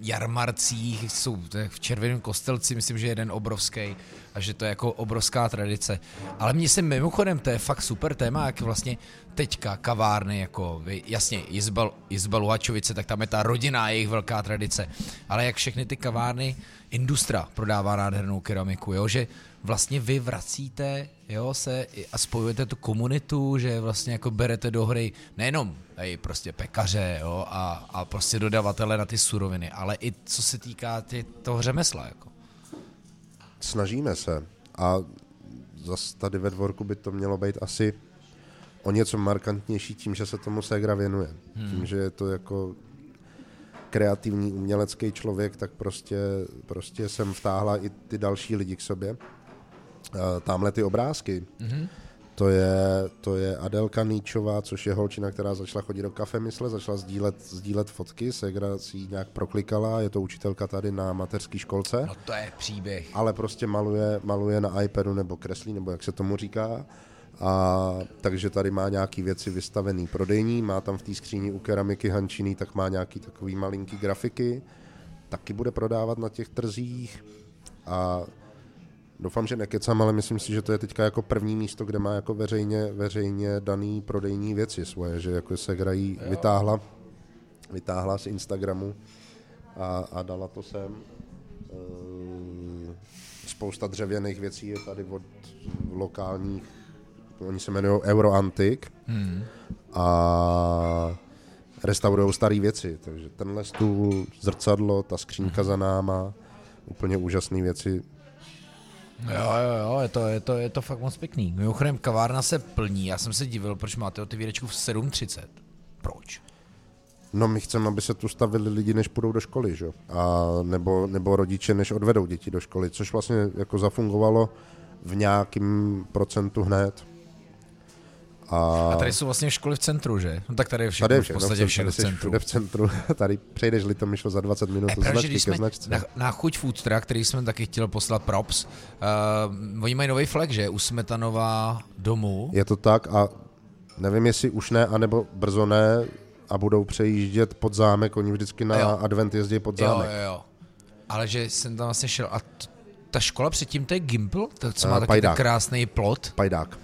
jarmarcích, jsou v Červeném Kostelci, myslím, že jeden obrovský a že to je jako obrovská tradice. Ale mně se mimochodem, to je fakt super téma, jak vlastně teďka kavárny, jako jasně Jizba, Jizba Luhačovice, tak tam je ta rodina, jejich velká tradice, ale jak všechny ty kavárny, Industra prodává nádhernou keramiku, jo, že vlastně vy vracíte, jo, se a spojujete tu komunitu, že vlastně jako berete do hry nejenom hej, prostě pekaře, jo, a, a prostě dodavatele na ty suroviny, ale i co se týká tě, toho řemesla, jako. Snažíme se a zase tady ve dvorku by to mělo být asi o něco markantnější tím, že se tomu Segra věnuje. Hmm. Tím, že je to jako kreativní umělecký člověk, tak prostě, prostě jsem vtáhla i ty další lidi k sobě. Támhle ty obrázky, hmm. to, je, to je Adelka Nýčová, což je holčina, která začala chodit do Kafemyšle, začala sdílet, sdílet fotky, Segra si ji nějak proklikala, je to učitelka tady na mateřské školce. No to je příběh. Ale prostě maluje, maluje na iPadu nebo kreslí, nebo jak se tomu říká. A takže tady má nějaký věci vystavený prodejní, má tam v té skříni u keramiky Hančiny, tak má nějaký takový malinký grafiky, taky bude prodávat na těch trzích a doufám, že nekecám, ale myslím si, že to je teďka jako první místo, kde má jako veřejně, veřejně daný prodejní věci svoje, že jako se grají, vytáhla, vytáhla z Instagramu a, a dala to sem. Spousta dřevěných věcí je tady od lokálních, oni se jmenují Euroantik hmm. a restaurují staré věci, takže tenhle stůl, zrcadlo, ta skřínka za náma, úplně úžasné věci. Jo, jo, jo, je to, je to, je to fakt moc pěkný. Mimochodem, kavárna se plní, já jsem se divil, proč máte otevírečku v sedm třicet. Proč? No my chceme, aby se tu stavili lidi, než půjdou do školy, že? A nebo, nebo rodiče, než odvedou děti do školy, což vlastně jako zafungovalo v nějakém procentu hned. A... a tady jsou vlastně školy v centru, že? No tak tady je všechno, tady je všechno v podstatě všechno v centru. v centru. Tady přejdeš Litomyšl za dvacet minut od značky ke značce. Na, na chuť food truck, který jsem taky chtěl poslat props, uh, oni mají nový flag, že? U Smetanova domu. Je to tak a nevím, jestli už ne, anebo brzo ne a budou přejíždět pod zámek, oni vždycky na advent jezdí pod zámek. Jo, jo, jo. Ale že jsem tam vlastně šel a t- ta škola předtím, to je Gimpl, to co má uh, taky ten krásný plot. Pajdák.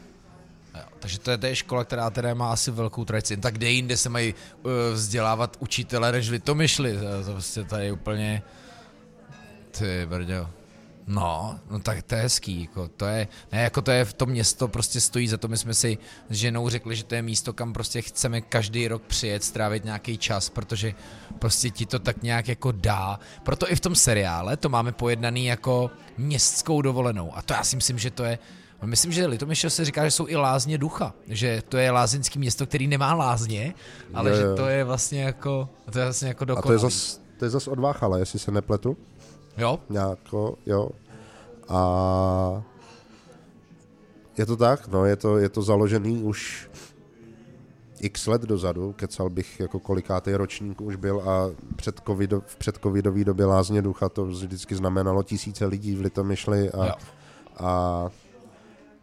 Takže to je, to je škola, která teda má asi velkou tradici. Tak kde jinde se mají uh, vzdělávat učitele, než Litomyšli. To, to prostě tady úplně... Ty brďo. No, no tak to je hezký, jako to je, ne, jako to je, to město prostě stojí za to, my jsme si s ženou řekli, že to je místo, kam prostě chceme každý rok přijet, strávit nějaký čas, protože prostě ti to tak nějak jako dá, proto i v tom seriále to máme pojednaný jako městskou dovolenou a to já si myslím, že to je, myslím, že Litomyšl se říká, že jsou i lázně ducha, že to je lázeňský město, který nemá lázně, ale je, že to je vlastně jako, to je vlastně jako dokonalý. A to je zas, to je zas odváchala, jestli se nepletu. Jo. Nějako, jo. A je to tak, no, je to, je to založený už x let dozadu, kecal bych, jako kolikátej ročník už byl a před covido, v předcovidový době lázně ducha to vždycky znamenalo tisíce lidí v Litomyšli a, a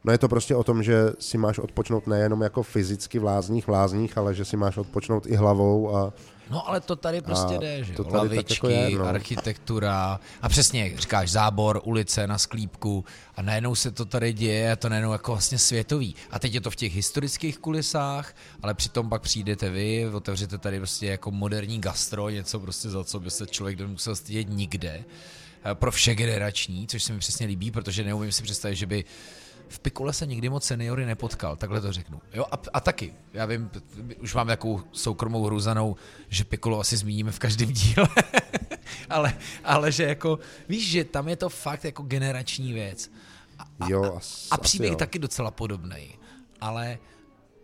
no je to prostě o tom, že si máš odpočnout nejenom jako fyzicky v lázních, v lázních, ale že si máš odpočnout i hlavou a no ale to tady prostě jde, že lavičky, jako no. Architektura a přesně, jak říkáš, zábor, ulice na sklípku a najednou se to tady děje a to najednou jako vlastně světový. A teď je to v těch historických kulisách, ale přitom pak přijdete vy, otevřete tady prostě jako moderní gastro, něco prostě za co by se člověk nemusel stydět nikde, pro všegenerační, což se mi přesně líbí, protože neumím si představit, že by v Pikule se nikdy moc seniory nepotkal, takhle to řeknu. Jo, a, a taky, já vím, už mám takovou soukromou hruzanou, že Pikulo asi zmíníme v každém díle, ale, ale že jako, víš, že tam je to fakt jako generační věc. A, jo, asi, a příběh asi, jo. Taky docela podobnej, ale,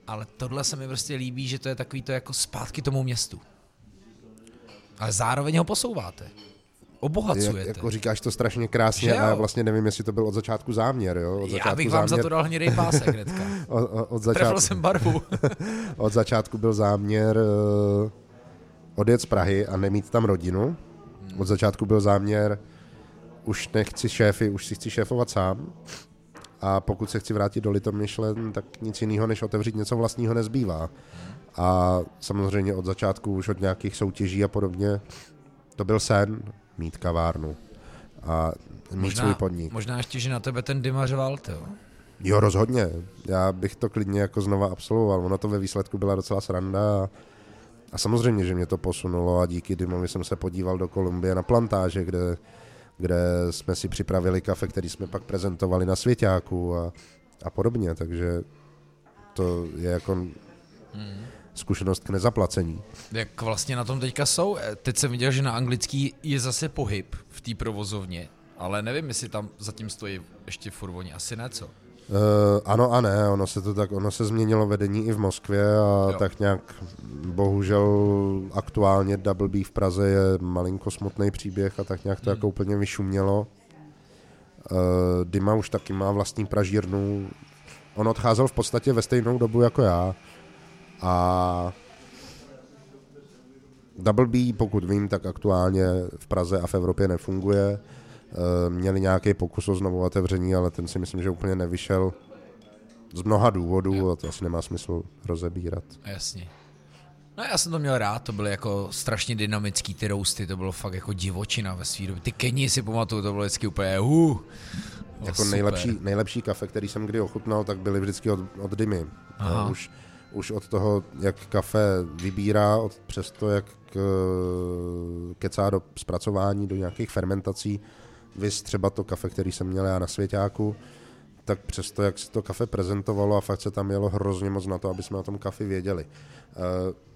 ale tohle se mi prostě líbí, že to je takový to jako zpátky tomu městu. Ale zároveň ho posouváte. Obohacujete. Jak, jako říkáš to strašně krásně a vlastně nevím, jestli to byl od začátku záměr, jo? Od začátku já bych vám záměr... za to dal hnědej pásek hnedka. od, od začátku... Trefil jsem barvu. Od začátku byl záměr uh, odjet z Prahy a nemít tam rodinu. Od začátku byl záměr už nechci šéfy, už si chci šéfovat sám. A pokud se chci vrátit do Litomyšle, tak nic jiného, než otevřít něco vlastního nezbývá. A samozřejmě od začátku už od nějakých soutěží a podobně to byl sen. Mít kavárnu a mít možná, svůj podnik. Možná ještě, že na tebe ten Dima řval, jo? Jo, rozhodně. Já bych to klidně jako znova absolvoval. Ono to ve výsledku byla docela sranda a, a samozřejmě, že mě to posunulo a díky Dimovi jsem se podíval do Kolumbie na plantáže, kde, kde jsme si připravili kafe, který jsme pak prezentovali na Svěťáku a, a podobně, takže to je jako... Hmm. Zkušenost k nezaplacení. Jak vlastně na tom teďka jsou? Teď jsem viděl, že na anglický je zase pohyb v té provozovně, ale nevím, jestli tam zatím stojí ještě furt oni. Asi ne, co? Uh, ano a ne, ono se to tak, ono se změnilo vedení i v Moskvě a jo. Tak nějak bohužel aktuálně Double B v Praze je malinko smutný příběh a tak nějak to hmm. jako úplně vyšumělo. Uh, Dima už taky má vlastní pražírnu. On odcházel v podstatě ve stejnou dobu jako já. A Double B, pokud vím, tak aktuálně v Praze a v Evropě nefunguje. Měli nějaký pokus o znovu otevření, ale ten si myslím, že úplně nevyšel z mnoha důvodů a to asi nemá smysl rozebírat. Jasně. No já jsem to měl rád, to byly jako strašně dynamický ty rousty, to bylo fakt jako divočina ve svý době. Ty Keni si pamatuju, to bylo vždycky úplně uh, jako nejlepší, nejlepší kafe, který jsem kdy ochutnal, tak byly vždycky od, od Dimy. No, už Už od toho, jak kafe vybírá, od přes to, jak kecá do zpracování, do nějakých fermentací, viz třeba to kafe, který jsem měl já na Svěťáku, tak přes to, jak se to kafe prezentovalo a fakt se tam jelo hrozně moc na to, aby jsme o tom kafi věděli.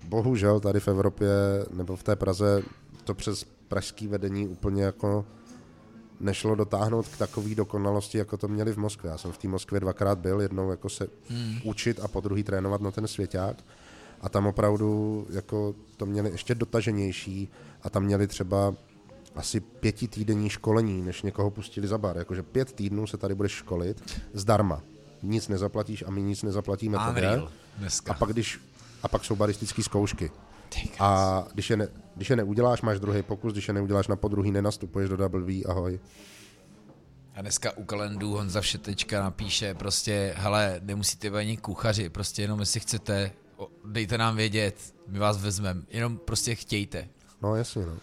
Bohužel tady v Evropě nebo v té Praze to přes pražský vedení úplně jako nešlo dotáhnout k takové dokonalosti, jako to měli v Moskvě. Já jsem v té Moskvě dvakrát byl, jednou jako se hmm. učit a po druhý trénovat na ten Svěťák. A tam opravdu jako to měli ještě dotaženější a tam měli třeba asi pětitýdenní školení, než někoho pustili za bar. Jakože pět týdnů se tady budeš školit zdarma. Nic nezaplatíš a my nic nezaplatíme. Unreal, a pak, když, a pak jsou baristické zkoušky. A když je, ne, když je neuděláš, máš druhý pokus, když je neuděláš na podruhý, nenastupuješ do Double B, ahoj. A dneska u kalendů Honza Všetečka napíše prostě, hele, nemusíte být ani kuchaři, prostě jenom jestli chcete, dejte nám vědět, my vás vezmeme, jenom prostě chtějte. No jasně, no.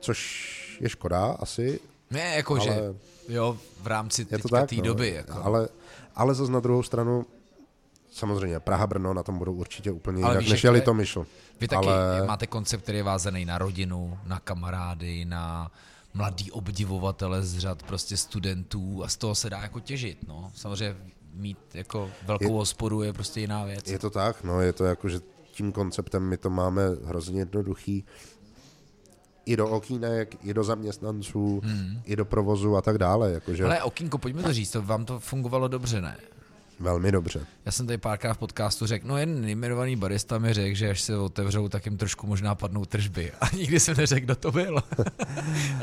Což je škoda asi. Ne, jakože, ale... jo, v rámci teďka té no, doby. Jako. Ale, ale zase na druhou stranu, samozřejmě, Praha, Brno, na tom budou určitě úplně ale jinak, než je Litomyšl. Vy taky ale... máte koncept, který je vázaný na rodinu, na kamarády, na, mladí obdivovatele z řad prostě studentů a z toho se dá jako těžit, no. Samozřejmě mít jako velkou hospodu je prostě jiná věc. Je to tak, no, je to jako, že tím konceptem my to máme hrozně jednoduchý. I do okýnek, i do zaměstnanců, hmm. i do provozu a tak dále. Jakože... Ale okýnko, pojďme to říct, to vám to fungovalo dobře, ne? Velmi dobře. Já jsem tady párkrát v podcastu řekl, no jen nejmenovaný barista mi řekl, že až se otevřou, tak jim trošku možná padnou tržby. A nikdy jsem neřekl, kdo to byl.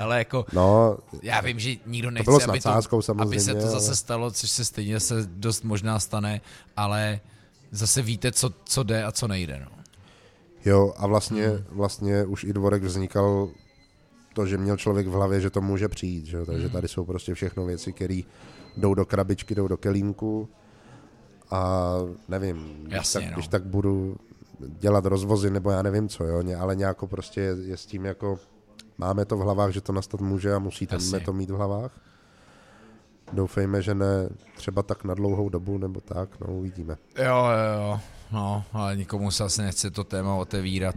Ale jako, no, já vím, že nikdo nechce, to aby, to, aby se to zase ale... stalo, což se stejně se dost možná stane, ale zase víte, co, co jde a co nejde. No. Jo, a vlastně, hmm. vlastně už i dvorek vznikal to, že měl člověk v hlavě, že to může přijít. Že? Takže tady jsou prostě všechno věci, které jdou do krabičky, jdou do kelímku. A nevím, jasně, tak, no. Když tak budu dělat rozvozy, nebo já nevím co, jo, ale nějako prostě je, je s tím jako, máme to v hlavách, že to nastat může a musíme to mít v hlavách. Doufejme, že ne třeba tak na dlouhou dobu, nebo tak, no uvidíme. Jo, jo, jo, no, ale nikomu se asi nechce to téma otevírat.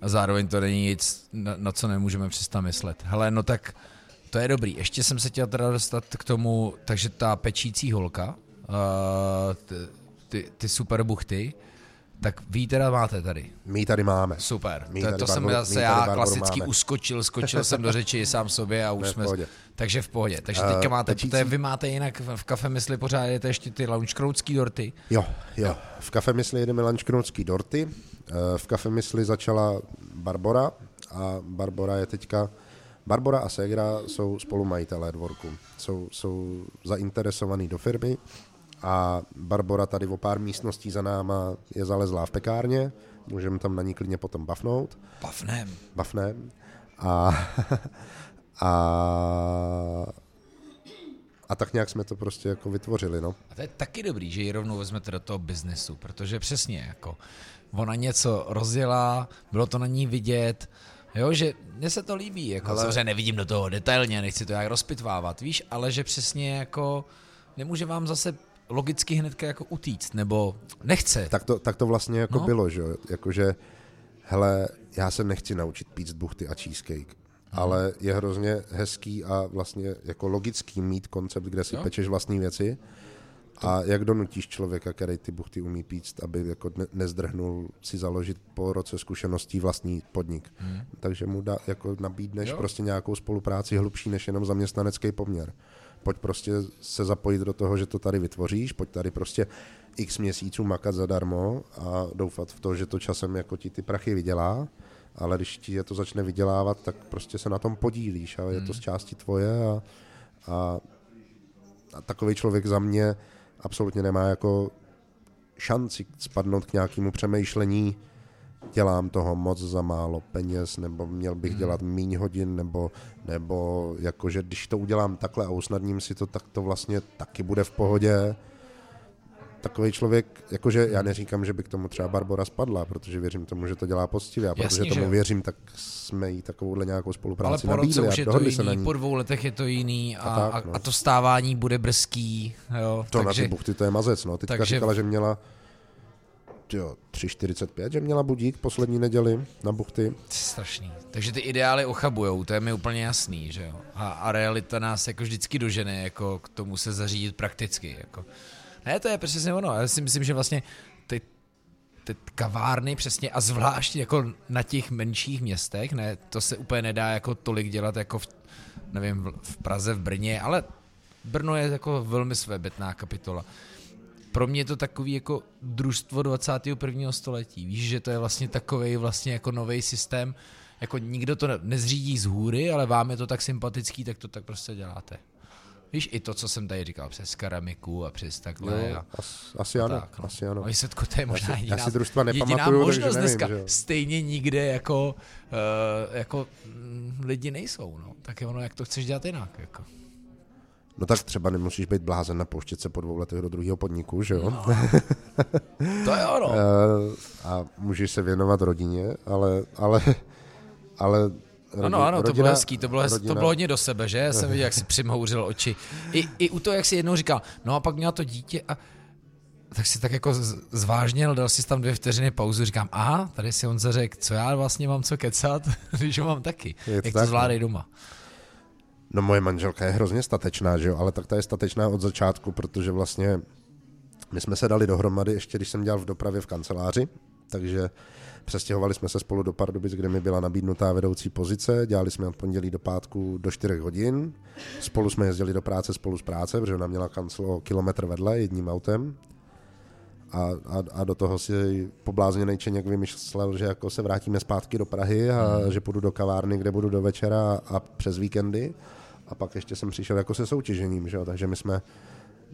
A zároveň to není nic, na, na co nemůžeme přestat myslet. Hele, no tak to je dobrý. Ještě jsem se chtěl teda dostat k tomu, takže ta pečící holka, Uh, ty, ty, ty super buchty, tak vy teda máte tady. My tady máme. Super. Tady to barbu, jsem zase já klasicky máme. uskočil, skočil jsem do řeči sám sobě a už ne, jsme... V takže v pohodě. Takže uh, teďka máte, pečící... je, vy máte jinak v Kafemyšli pořád jedete ještě ty lančkroutský dorty. Jo, jo, jo. V Kafemyšli jedeme lančkroutský dorty. V Kafemyšli začala Barbora a Barbora je teďka... Barbora a Segra jsou spolumajitelé dvorku. Jsou, jsou zainteresovaní do firmy. A Barbora tady o pár místností za náma je zalezlá v pekárně, můžeme tam na ní klidně potom bafnout. Bafnem. Bafnem. A, a, a tak nějak jsme to prostě jako vytvořili. No. A to je taky dobrý, že ji rovnou vezmete do toho biznesu, protože přesně jako ona něco rozjela, bylo to na ní vidět, jo, že mně se to líbí, jako ale... samozřejmě nevidím do toho detailně, nechci to jak rozpitvávat, víš, ale že přesně jako nemůže vám zase logicky hnedka jako utíct, nebo nechce. Tak to, tak to vlastně jako no. bylo, že jo, jakože, hele, já se nechci naučit pít z buchty a cheesecake, hmm. ale je hrozně hezký a vlastně jako logický mít koncept, kde si jo. pečeš vlastní věci a jak donutíš člověka, který ty buchty umí pít, aby jako ne- nezdrhnul si založit po roce zkušeností vlastní podnik. Hmm. Takže mu da, jako nabídneš jo. prostě nějakou spolupráci hlubší než jenom zaměstnanecký poměr. Pojď prostě se zapojit do toho, že to tady vytvoříš, pojď tady prostě x měsíců makat zadarmo a doufat v to, že to časem jako ti ty prachy vydělá, ale když ti je to začne vydělávat, tak prostě se na tom podílíš a je to z části tvoje a, a, a takový člověk za mě absolutně nemá jako šanci spadnout k nějakému přemýšlení, dělám toho moc za málo peněz, nebo měl bych dělat míň hodin, nebo, nebo jakože když to udělám takhle a usnadním si to, tak to vlastně taky bude v pohodě. Takový člověk, jakože já neříkám, že by k tomu třeba Barbora spadla, protože věřím tomu, že to dělá poctivě a protože tomu že... věřím, tak jsme jí takovouhle nějakou spolupráci nabídli. Ale po roce už je to jiný, ní... po dvou letech je to jiný a, a, tak, no. a to stávání bude brzký. Jo, to takže... na ty buchty, to je mazec. No. Teďka takže... říkala, že měla... Jo, tři čtyřicet pět, že měla budík poslední neděli na buchty. Strašný. Takže ty ideály ochabujou, to je mi úplně jasný, že jo. A, a realita nás jako vždycky dožene, jako k tomu se zařídit prakticky, jako. Ne, to je přesně ono, já si myslím, že vlastně ty, ty kavárny přesně a zvlášť jako na těch menších městech, ne, to se úplně nedá jako tolik dělat jako v, nevím, v Praze, v Brně, ale Brno je jako velmi svébytná kapitola. Pro mě je to takový jako družstvo dvacátého prvního století. Víš, že to je vlastně takovej vlastně jako novej systém, jako nikdo to nezřídí z hůry, ale vám je to tak sympatický, tak to tak prostě děláte. Víš, i to, co jsem tady říkal, přes keramiku a přes takhle. No, a, as, asi, a ano, tak, no. asi ano. A výsledku, to je možná asi, jediná, asi jediná možnost dneska. Nevím, stejně nikde jako, uh, jako lidi nejsou. No. Tak je ono, jak to chceš dělat jinak. Jako. No tak třeba nemusíš být blázen na pouštět se po dvou letech do druhého podniku, že jo? No, to je ono. A můžeš se věnovat rodině, ale... ale, ale rodin, ano, ano, rodina, to bylo hezký, to bylo, hez, to bylo hodně do sebe, že? Já jsem viděl, jak si přimhouřil oči. I, i u toho, jak si jednou říkal, no a pak měla to dítě a... tak si tak jako zvážněl, dal si tam dvě vteřiny pauzu, říkám, aha, tady si Honza řekl, co já vlastně mám co kecat, když ho mám taky. To jak tak, to zvládej doma? No moje manželka je hrozně statečná, že jo, ale tak ta je statečná od začátku, protože vlastně my jsme se dali dohromady, ještě když jsem dělal v dopravě v kanceláři, takže přestěhovali jsme se spolu do Pardubic, kde mi byla nabídnutá vedoucí pozice, dělali jsme od pondělí do pátku do čtyř hodin, spolu jsme jezdili do práce, spolu z práce, protože ona měla kancel o kilometr vedle jedním autem. A, a, a do toho si poblázněnej Čeněk vymyslel, že jako se vrátíme zpátky do Prahy a mm. že půjdu do kavárny, kde budu do večera a přes víkendy. A pak ještě jsem přišel jako se soutěžením, že jo? Takže my jsme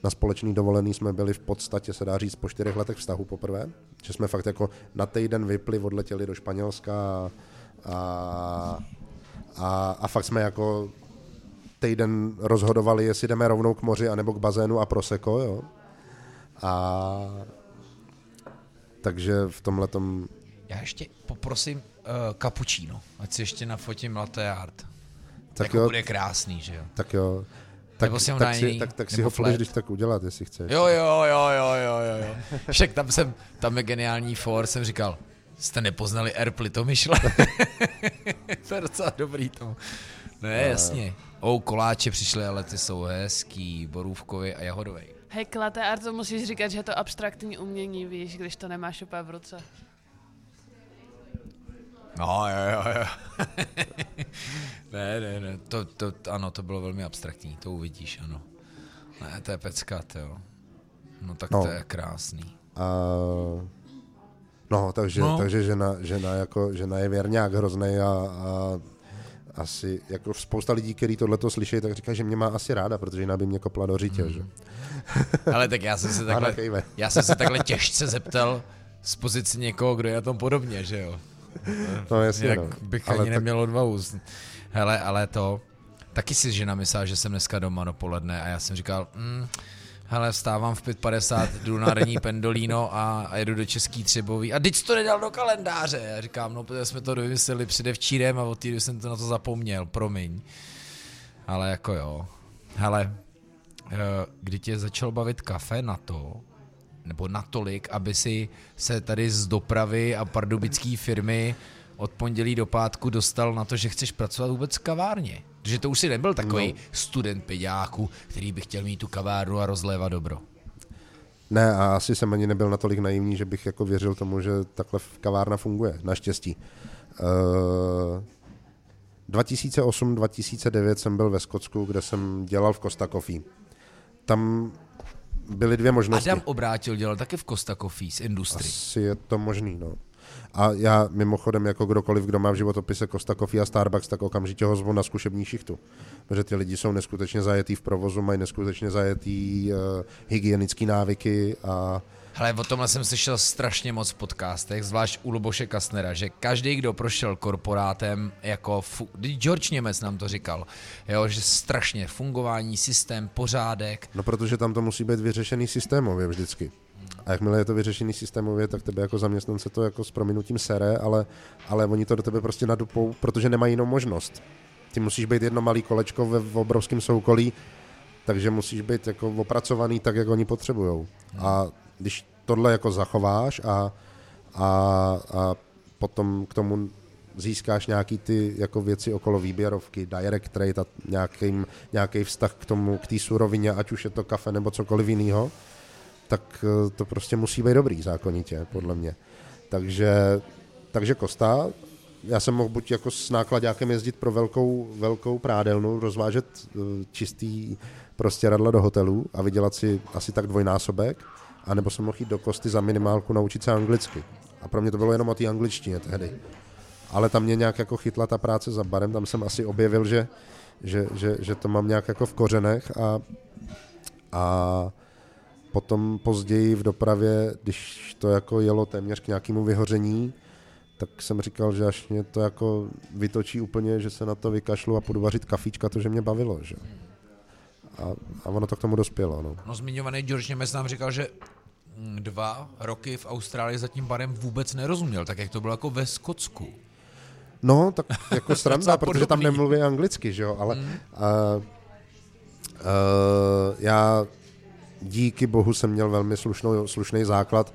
na společný dovolený jsme byli v podstatě, se dá říct, po čtyřech letech vztahu poprvé. Že jsme fakt jako na týden vypli, odletěli do Španělska a, a, a fakt jsme jako týden rozhodovali, jestli jdeme rovnou k moři anebo k bazénu a prosecco, jo. A takže v tomhletom... Já ještě poprosím kapučíno, uh, ať si ještě nafotím latte art. Tak jako jo, bude krásný, že jo? Tak jo. Tak, tak, si, tak, tak si ho půjdeš, když tak udělat, jestli chceš. Jo, jo, jo, jo, jo, jo. Však tam jsem, tam je geniální for, jsem říkal, jste nepoznali Erp Litomyšla. To je docela dobrý tomu. Ne, jasně. O, koláče přišly, ale ty jsou hezký, borůvkový a jahodový. Hej, latte art, to musíš říkat, že je to abstraktní umění, víš, když to nemáš úplně v ruce. No, jo, jo, jo. ne, ne, ne, to, to, ano, to bylo velmi abstraktní, to uvidíš, ano. Ne, to je pecka, jo. No tak no. To je krásný. Uh, no, takže, no. takže žena, žena, jako, žena je věrňák hroznej a... a... asi, jako spousta lidí, kteří tohleto slyší, tak říkají, že mě má asi ráda, protože jiná by mě kopla do řítě, hmm. že? Ale tak já jsem se takhle, já jsem se takhle těžce zeptal z pozice někoho, kdo je na tom podobně, že jo? No jasně, jinak no. bych ale ani tak... neměl odvahu. Hele, ale to, taky si žena myslela, že jsem dneska doma dopoledne a já jsem říkal, mm, hele, vstávám v pět padesát, jdu na ranní pendolino a, a jedu do Český Třebový. A teď to nedal do kalendáře. Já říkám, no, protože jsme to vymysleli předevčírem a od té doby jsem to na to zapomněl, promiň. Ale jako jo. Hele, kdy tě začal bavit kafe na to, nebo natolik, aby si se tady z dopravy a pardubické firmy od pondělí do pátku dostal na to, že chceš pracovat vůbec v kavárně? Že to už si nebyl takový no. student peďáku, který by chtěl mít tu kavárnu a rozlévat dobro. Ne, a asi jsem ani nebyl natolik naivní, že bych jako věřil tomu, že takhle kavárna funguje, naštěstí. Uh, dva tisíce osm dva tisíce devět jsem byl ve Skotsku, kde jsem dělal v Costa Coffee. Tam byly dvě možnosti. Adam Obrátil dělal taky v Costa Coffee z industry. Asi je to možný, no. A já mimochodem, jako kdokoliv, kdo má v životopise Costa Coffee a Starbucks, tak okamžitě ho zvu na zkušební šichtu. Protože ty lidi jsou neskutečně zajetý v provozu, mají neskutečně zajetý uh, hygienické návyky. A... Hele, o tomhle jsem slyšel strašně moc v podcastech, zvlášť u Luboše Kastnera, že každý, kdo prošel korporátem, jako fu... George Němec nám to říkal, jo, že strašně fungování, systém, pořádek. No protože tam to musí být vyřešený systémově vždycky. A jakmile je to vyřešený systémově, tak tebe jako zaměstnance to jako s prominutím sere, ale, ale oni to do tebe prostě nadupou, protože nemají jinou možnost. Ty musíš být jedno malý kolečko ve v obrovském soukolí, takže musíš být jako opracovaný tak, jak oni potřebujou. A když tohle jako zachováš a, a, a potom k tomu získáš nějaký ty jako věci okolo výběrovky, direct trade a nějaký vztah k tomu, k té surovině, ať už je to kafe nebo cokoliv jiného, tak to prostě musí být dobrý zákonitě, podle mě. Takže, takže Costa, já jsem mohl buď jako s nákladákem jezdit pro velkou, velkou prádelnu, rozvážet čistý prostě radla do hotelů a vydělat si asi tak dvojnásobek, anebo jsem mohl jít do Costy za minimálku naučit se anglicky. A pro mě to bylo jenom o té angličtině tehdy. Ale tam mě nějak jako chytla ta práce za barem, tam jsem asi objevil, že, že, že, že to mám nějak jako v kořenech a, a potom později v dopravě, když to jako jelo téměř k nějakému vyhoření, tak jsem říkal, že až mě to jako vytočí úplně, že se na to vykašlu a půjdu vařit kafíčka, to, že mě bavilo, že? A, a ono to k tomu dospělo, no. No zmiňovaný George Němec nám říkal, že dva roky v Austrálii za tím barem vůbec nerozuměl, tak jak to bylo jako ve Skotsku. No, tak jako sranda, protože tam nemluví anglicky, že jo, ale mm. uh, uh, já... díky bohu jsem měl velmi slušnou, slušný základ.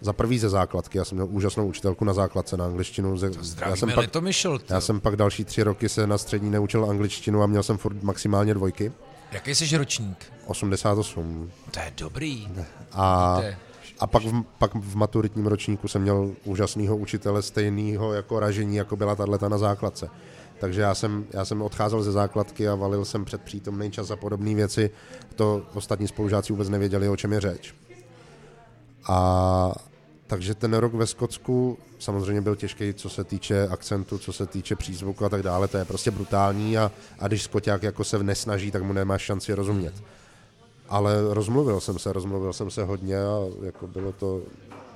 Za prvý ze základky, já jsem měl úžasnou učitelku na základce na angličtinu. Já jsem, pak, myšl, já jsem pak další tři roky se na střední neučil angličtinu a měl jsem furt maximálně dvojky. Jaký jsi ročník? osmdesát osm. To je dobrý. A, a pak, v, pak v maturitním ročníku jsem měl úžasného učitele stejného jako ražení, jako byla tato na základce. Takže já jsem, já jsem odcházel ze základky a valil jsem před přítomný čas a podobné věci. To ostatní spolužáci vůbec nevěděli, o čem je řeč. A takže ten rok ve Skotsku samozřejmě byl těžký, co se týče akcentu, co se týče přízvuku a tak dále, to je prostě brutální a, a když Skoťák jako se nesnaží, tak mu nemáš šanci rozumět. Ale rozmluvil jsem se, rozmluvil jsem se hodně a jako bylo to,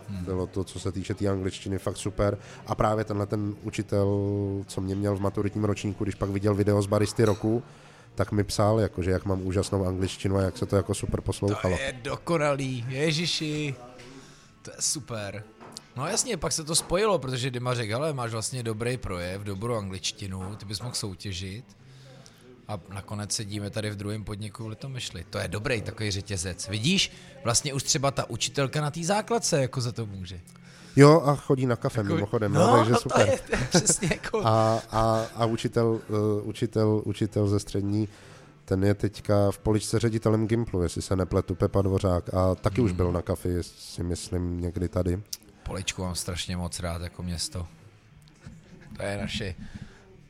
bylo to co se týče té angličtiny, fakt super. A právě tenhle ten učitel, co mě měl v maturitním ročníku, když pak viděl video z Baristy roku, tak mi psal, jakože jak mám úžasnou angličtinu a jak se to jako super poslouchalo. To je dokonalý, ježiši. To je super. No jasně, pak se to spojilo, protože Dima řekl, hele, máš vlastně dobrý projev, dobrou angličtinu, ty bys mohl soutěžit. A nakonec sedíme tady v druhém podniku v Litomyšli. To je dobrý takový řetězec. Vidíš, vlastně už třeba ta učitelka na té základce jako za to může. Jo, a chodí na kafe jako, mimochodem, no, no, takže no, super. To je, to je přesně jako... a, a, a učitel, učitel, učitel ze střední, ten je teďka v Poličce ředitelem Gimplu, jestli se nepletu, Pepa Dvořák, a taky hmm. už byl na kafi, si myslím, někdy tady. Poličku mám strašně moc rád jako město. To je naše.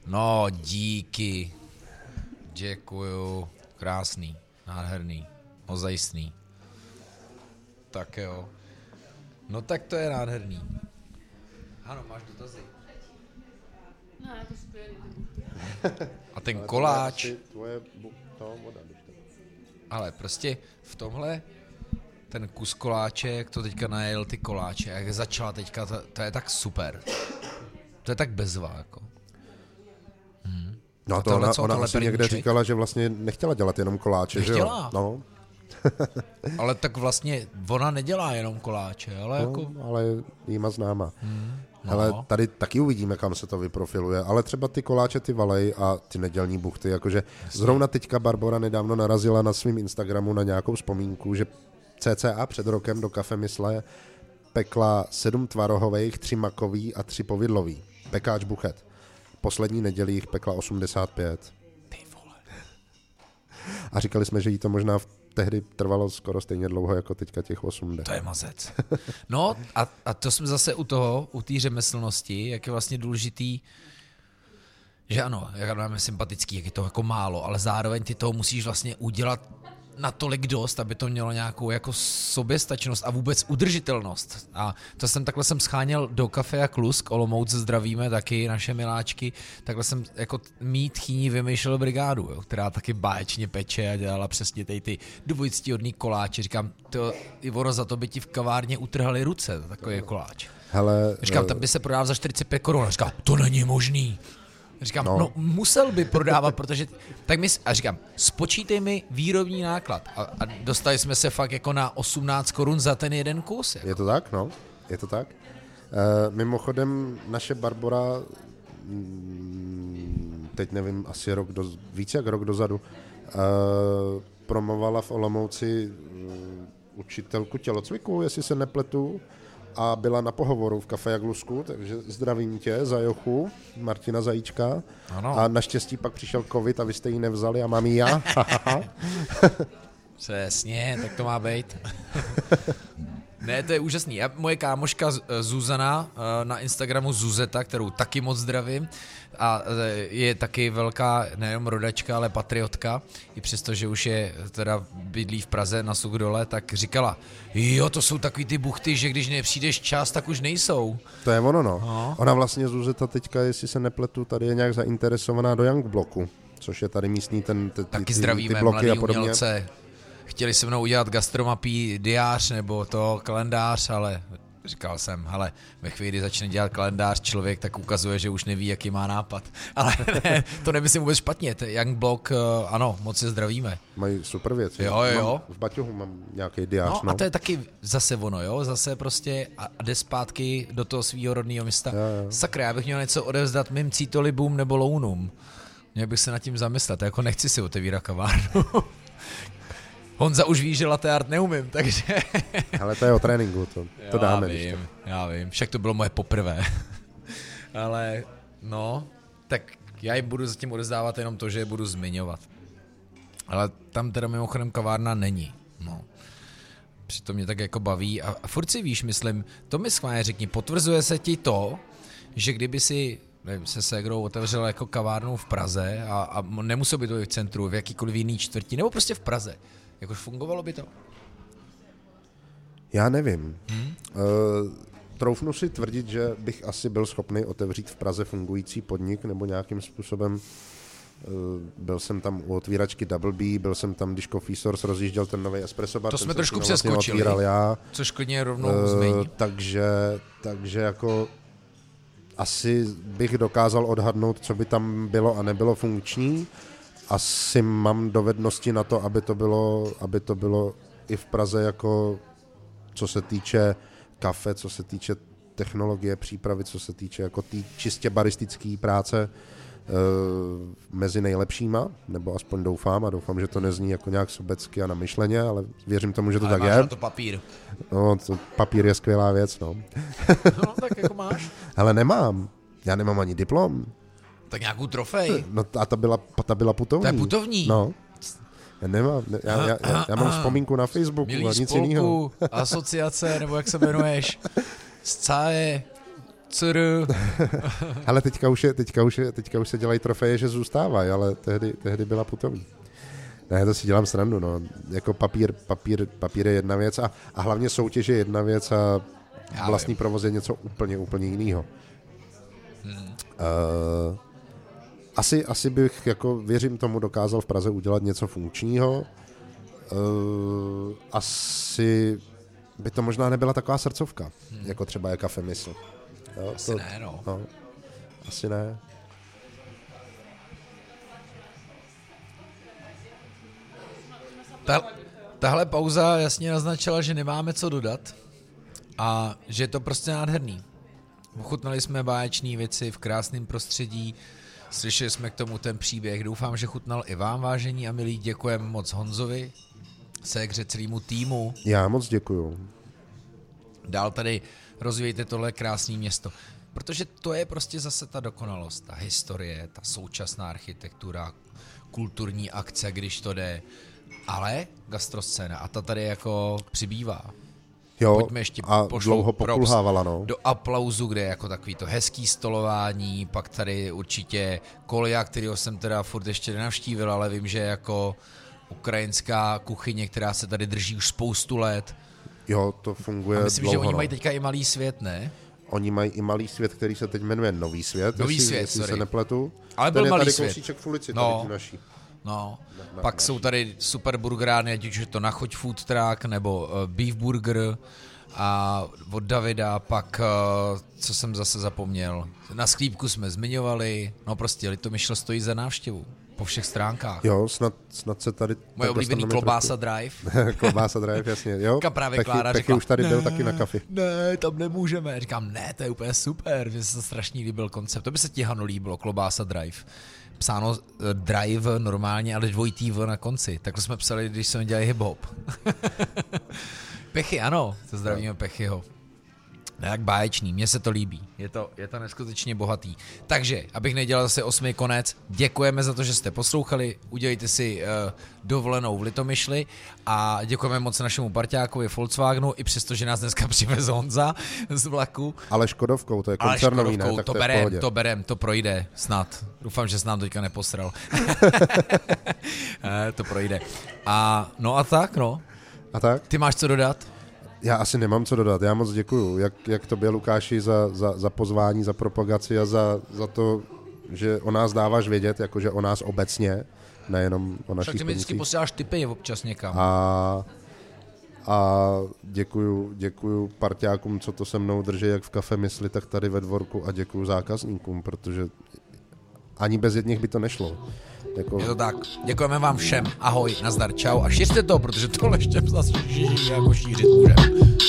No, díky. Děkuju. Krásný, nádherný, mozajistný. Tak jo. No tak to je nádherný. Ano, máš dotazy? No, já to skvělý. A ten koláč. Ale prostě v tomhle ten kus koláče, jak to teďka najel ty koláče, jak začala teďka, to, to je tak super. To je tak bezvá, jako. Hmm. No a to ona, ona asi někde říkala, že vlastně nechtěla dělat jenom koláče, nechtěla. Že jo? No. Ale tak vlastně ona nedělá jenom koláče, ale no, jako... ale jíma známa. Hmm. No. Ale tady taky uvidíme, kam se to vyprofiluje, ale třeba ty koláče, ty valej a ty nedělní buchty, jakože zrovna teďka Barbora nedávno narazila na svém Instagramu na nějakou vzpomínku, že cca před rokem do Kafemyšle pekla sedm tvarohových, tři makový a tři povidlový. Pekáč buchet. Poslední neděli jich pekla osmdesát pět. Ty vole. A říkali jsme, že jí to možná v tehdy trvalo skoro stejně dlouho jako teďka těch osm dní. To je mazec. No a, a to jsme zase u toho, u té řemeslnosti, jak je vlastně důležitý, že ano, jak máme sympatický, jak je to jako málo, ale zároveň ty toho musíš vlastně udělat natolik dost, aby to mělo nějakou jako soběstačnost a vůbec udržitelnost. A to jsem takhle jsem scháněl do Kafe a Klusk, Olomouc zdravíme taky naše miláčky, takhle jsem jako mít tchýní vymýšlel brigádu, jo, která taky báječně peče a dělala přesně tady ty dvojictihodný koláče. Říkám, to, Ivoro, za to by ti v kavárně utrhali ruce, takový koláč. Hele, říkám, tam by se prodával za čtyřicet pět korun. Říkám, to není možný. Říkám, no. no musel by prodávat, protože, tak my, a říkám, spočítej mi výrobní náklad a, a dostali jsme se fakt jako na osmnáct korun za ten jeden kus. Jako. Je to tak, no, je to tak. E, mimochodem naše Barbora, teď nevím, asi rok, do, víc jak rok dozadu, e, promovala v Olomouci učitelku tělocviku, jestli se nepletu, a byla na pohovoru v Kafe Jaglusku, takže zdravím tě, Zajochu, Martina Zajíčka. Ano. A naštěstí pak přišel covid a vy jste ji nevzali a mám ji já. Přesně, tak to má být. Ne, to je úžasný. Já, moje kámoška Zuzana na Instagramu Zuzeta, kterou taky moc zdravím a je taky velká nejenom rodačka, ale patriotka. I přesto, že už je teda bydlí v Praze na Sukdole, tak říkala, jo, to jsou takový ty buchty, že když nepřijdeš čas, tak už nejsou. To je ono, no. no. Ona vlastně Zuzeta teďka, jestli se nepletu, tady je nějak zainteresovaná do Young Bloku, což je tady místní ten, ty, taky ty, zdravíme, ty bloky a podobně. Umělce. Chtěli se mnou udělat gastromapí diář nebo to kalendář, ale říkal jsem, hele, ve chvíli, kdy začne dělat kalendář člověk, tak ukazuje, že už neví, jaký má nápad. Ale ne, to nemyslím vůbec špatně. Young Block, ano, moc se zdravíme. Mají super věci. Jo, jo, jo. V Baťohu mám nějaký diář. No, no a to je taky zase ono, jo, zase prostě a jde zpátky do toho svýho rodného města. Jo, jo. Sakra, já bych měl něco odevzdat mým cítolibům nebo lounům. Měl bych se nad tím zamyslet, jako nechci si otevírat kavárnu. Honza už ví, že latte art neumím, takže... Ale to je o tréninku, to, to jo, dáme. Já vím, ještě. já vím, však to bylo moje poprvé. Ale no, tak já jim budu zatím odezdávat jenom to, že je budu zmiňovat. Ale tam teda mimochodem kavárna není, no. Přitom mě tak jako baví a, a furt si víš, myslím, to mi schválně řekni, potvrzuje se ti to, že kdyby si, nevím, se Segrou otevřel jako kavárnu v Praze a, a nemusel by to být v centru, v jakýkoliv jiný čtvrtí, nebo prostě v Praze, jakož fungovalo by to? Já nevím. Hmm? Uh, troufnu si tvrdit, že bych asi byl schopný otevřít v Praze fungující podnik nebo nějakým způsobem. Byl jsem tam u otvíračky Double B, byl jsem tam, když Coffee Source rozjížděl ten nový espresso bar. To jsme trošku přeskočili, já, což klidně rovnou uh, změní. Takže, takže jako asi bych dokázal odhadnout, co by tam bylo a nebylo funkční. Asi mám dovednosti na to, aby to bylo, aby to bylo i v Praze, jako co se týče kafe, co se týče technologie přípravy, co se týče jako tý čistě baristické práce, mezi nejlepšíma, nebo aspoň doufám a doufám, že to nezní jako nějak sobecky a namyšleně, ale věřím tomu, že to ale tak máš je. Máš na to papír. No, to papír je skvělá věc, no. No, tak jako máš. Ale nemám. Já nemám ani diplom. Tak nějakou trofej. No a ta byla, ta byla putovní. Ta je putovní. No. Já nemám. Ne, já, já, já, já mám vzpomínku na Facebooku Milí a nic spolku, jinýho. Asociace, nebo jak se jmenuješ, S C A E. Ale teďka už, je, teďka, už je, teďka už se dělají trofeje, že zůstávají, ale tehdy, tehdy byla putovní. Ne, to si dělám srandu, no. Jako papír, papír, papír je jedna věc a, a hlavně soutěž je jedna věc a vlastní provoz je něco úplně, úplně jiného. Hmm. Uh, asi, asi bych, jako věřím tomu, dokázal v Praze udělat něco funkčního. Uh, asi by to možná nebyla taková srdcovka, hmm. jako třeba je Kafemyšl. Jo, asi to, ne, no. no. Asi ne. Ta, tahle pauza jasně naznačila, že nemáme co dodat a že je to prostě nádherný. Ochutnali jsme báječné věci v krásném prostředí, slyšeli jsme k tomu ten příběh. Doufám, že chutnal i vám, vážení a milí. Děkujeme moc Honzovi, Segře, celému týmu. Já moc děkuju. Dál tady rozvíjejte tohle krásné město. Protože to je prostě zase ta dokonalost, ta historie, ta současná architektura, kulturní akce, když to jde. Ale gastroscéna a ta tady jako přibývá. Jo, pojďme ještě a dlouho pokulhávala, no. Do aplauzu, kde je jako takový to hezký stolování, pak tady určitě kolia, kterýho jsem teda furt ještě nenavštívil, ale vím, že jako ukrajinská kuchyně, která se tady drží už spoustu let. Jo, to funguje. A myslím, dlouho, že oni mají teďka i malý svět, ne? Oni mají i malý svět, který se teď jmenuje Nový svět, Nový jestli, svět, jestli se nepletu. Ale byl ten malý svět. Kousíček v ulici, no, tady naší. No, na, na, pak naší. Jsou tady super burgerány, ať už je to Nachoď Food Truck, nebo uh, Beef Burger a od Davida, pak, uh, co jsem zase zapomněl, na Sklípku jsme zmiňovali, no prostě Litomyšl stojí za návštěvu. Po všech stránkách. Jo, snad, snad se tady... Moje oblíbený klobása trochu. Drive. Klobása Drive, jasně. Jo, kam právě Pechy, Klára Pechy řekla, už tady ne, byl taky na kafi. Ne, tam nemůžeme. Říkám, ne, to je úplně super, že se strašně líbil koncept. To by se ti, Hano, líbilo, klobása Drive. Psáno Drive normálně, ale dvojitý V na konci. Takhle jsme psali, když jsme dělali hip-hop. Pechy, ano, to zdravíme Pechyho. Tak báječný, mně se to líbí, je to, je to neskutečně bohatý. Takže, abych nedělal zase osmý konec, děkujeme za to, že jste poslouchali, udělejte si uh, dovolenou v Litomyšli a děkujeme moc našemu parťákovi Volkswagenu, i přesto, že nás dneska přivez Honza z vlaku. Ale Škodovkou, to je koncernový, ne? Tak to berem, to berem, to projde snad. Doufám, že se nám teďka neposral. To projde. A no a tak, no. A tak? Ty máš co dodat? Já asi nemám co dodat, já moc děkuju, jak, jak tobě, Lukáši, za, za, za pozvání, za propagaci a za, za to, že o nás dáváš vědět, jakože o nás obecně, nejenom o našich penicích. Však ty mi vždycky posíláš tipy občas někam. A, a děkuju, děkuju parťákům, co to se mnou drží, jak v Kafemyšli, tak tady ve dvorku a děkuju zákazníkům, protože ani bez jedných by to nešlo. Děkuju. Je to tak. Děkujeme vám všem. Ahoj, nazdar, čau a šiřte to, protože tohle ještě zase šíří, jako šířit můžeme.